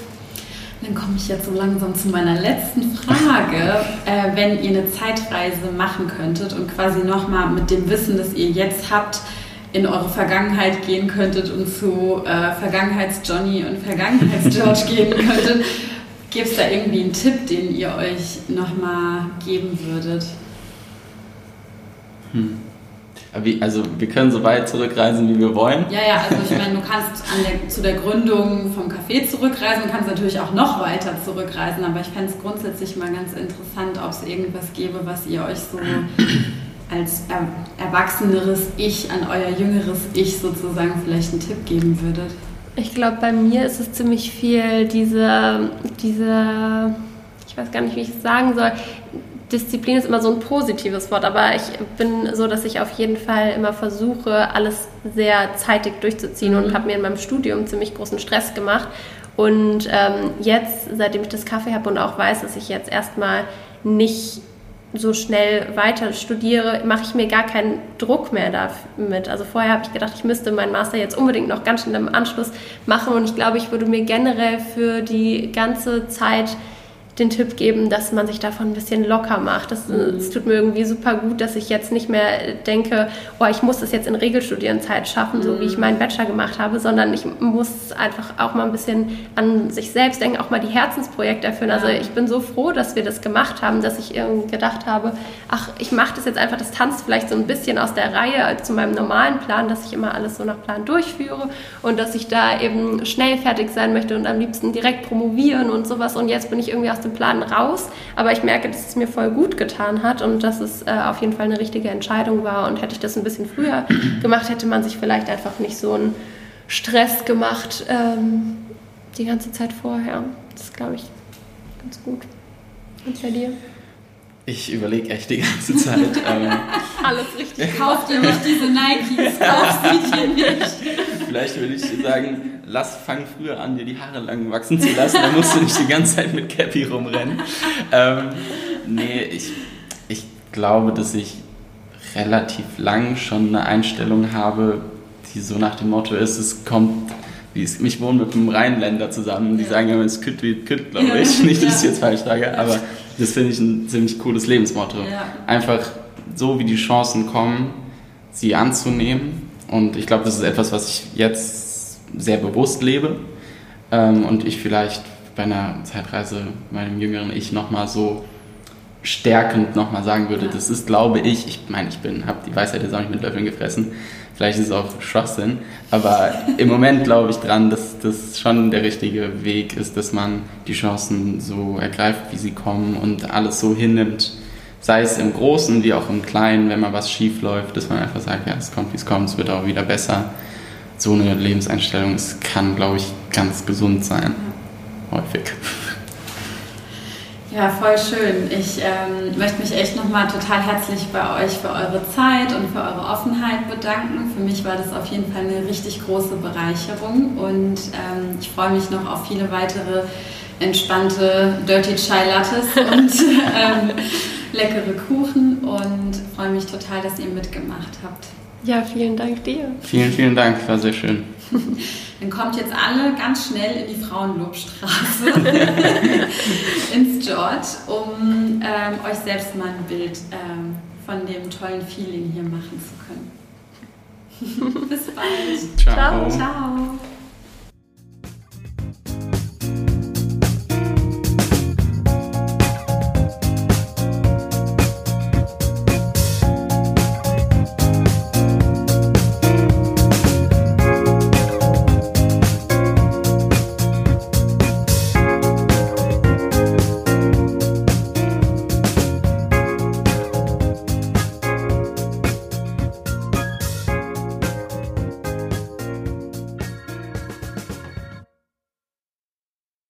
Dann komme ich jetzt so langsam zu meiner letzten Frage. Äh, wenn ihr eine Zeitreise machen könntet und quasi nochmal mit dem Wissen, das ihr jetzt habt, in eure Vergangenheit gehen könntet und zu äh, Vergangenheits-Johnny und Vergangenheits-George gehen könntet, gibt es da irgendwie einen Tipp, den ihr euch nochmal geben würdet? Hm. Also wir können so weit zurückreisen, wie wir wollen. Ja, ja, also ich meine, du kannst an der, zu der Gründung vom Café zurückreisen, du kannst natürlich auch noch weiter zurückreisen, aber ich fände es grundsätzlich mal ganz interessant, ob es irgendwas gäbe, was ihr euch so als er, erwachseneres Ich an euer jüngeres Ich sozusagen vielleicht einen Tipp geben würdet. Ich glaube, bei mir ist es ziemlich viel diese, diese, ich weiß gar nicht, wie ich es sagen soll, Disziplin ist immer so ein positives Wort, aber ich bin so, dass ich auf jeden Fall immer versuche, alles sehr zeitig durchzuziehen mhm. und habe mir in meinem Studium ziemlich großen Stress gemacht. Und ähm, jetzt, seitdem ich das Kaffee habe und auch weiß, dass ich jetzt erstmal nicht so schnell weiter studiere, mache ich mir gar keinen Druck mehr damit. Also vorher habe ich gedacht, ich müsste meinen Master jetzt unbedingt noch ganz schnell im Anschluss machen und ich glaube, ich würde mir generell für die ganze Zeit den Tipp geben, dass man sich davon ein bisschen locker macht. Das, mhm. das tut mir irgendwie super gut, dass ich jetzt nicht mehr denke, oh, ich muss das jetzt in Regelstudienzeit schaffen, so mhm. wie ich meinen Bachelor gemacht habe, sondern ich muss einfach auch mal ein bisschen an sich selbst denken, auch mal die Herzensprojekte erfüllen. Ja. Also ich bin so froh, dass wir das gemacht haben, dass ich irgendwie gedacht habe, ach, ich mache das jetzt einfach, das tanzt vielleicht so ein bisschen aus der Reihe zu meinem normalen Plan, dass ich immer alles so nach Plan durchführe und dass ich da eben schnell fertig sein möchte und am liebsten direkt promovieren und sowas. Und jetzt bin ich irgendwie aus dem Plan raus, aber ich merke, dass es mir voll gut getan hat und dass es äh, auf jeden Fall eine richtige Entscheidung war. Und hätte ich das ein bisschen früher gemacht, hätte man sich vielleicht einfach nicht so einen Stress gemacht ähm, die ganze Zeit vorher. Das ist, glaube ich, ganz gut. Und bei dir? Ich überlege echt die ganze Zeit. Ähm, Alles richtig. Kauft ihr nicht diese Nikes, kauft sie dir nicht. Vielleicht würde ich sagen, lass, fang früher an, dir die Haare lang wachsen zu lassen, dann musst du nicht die ganze Zeit mit Cappy rumrennen. Ähm, nee, ich, ich glaube, dass ich relativ lang schon eine Einstellung habe, die so nach dem Motto ist, es kommt... Ich wohne mit einem Rheinländer zusammen, die sagen immer, es kütt wie kütt, glaube ich. Nicht, dass ich es jetzt falsch sage, aber das finde ich ein ziemlich cooles Lebensmotto. Einfach so, wie die Chancen kommen, sie anzunehmen. Und ich glaube, das ist etwas, was ich jetzt sehr bewusst lebe. Und ich vielleicht bei einer Zeitreise meinem jüngeren Ich nochmal so stärkend nochmal sagen würde, das ist, glaube ich, ich meine, ich bin, habe die Weisheit jetzt auch nicht mit Löffeln gefressen. Vielleicht ist es auch Schwachsinn, aber im Moment glaube ich dran, dass das schon der richtige Weg ist, dass man die Chancen so ergreift, wie sie kommen und alles so hinnimmt, sei es im Großen wie auch im Kleinen, wenn mal was schief läuft, dass man einfach sagt, ja, es kommt, wie es kommt, es wird auch wieder besser. So eine Lebenseinstellung, es kann, glaube ich, ganz gesund sein, häufig. Ja, voll schön. Ich ähm, möchte mich echt nochmal total herzlich bei euch für eure Zeit und für eure Offenheit bedanken. Für mich war das auf jeden Fall eine richtig große Bereicherung und ähm, ich freue mich noch auf viele weitere entspannte Dirty Chai Lattes und ähm, leckere Kuchen und freue mich total, dass ihr mitgemacht habt. Ja, vielen Dank dir. Vielen, vielen Dank, war sehr schön. Dann kommt jetzt alle ganz schnell in die Frauenlobstraße ins George, um ähm, euch selbst mal ein Bild ähm, von dem tollen Feeling hier machen zu können. Bis bald. Ciao. Ciao. Ciao.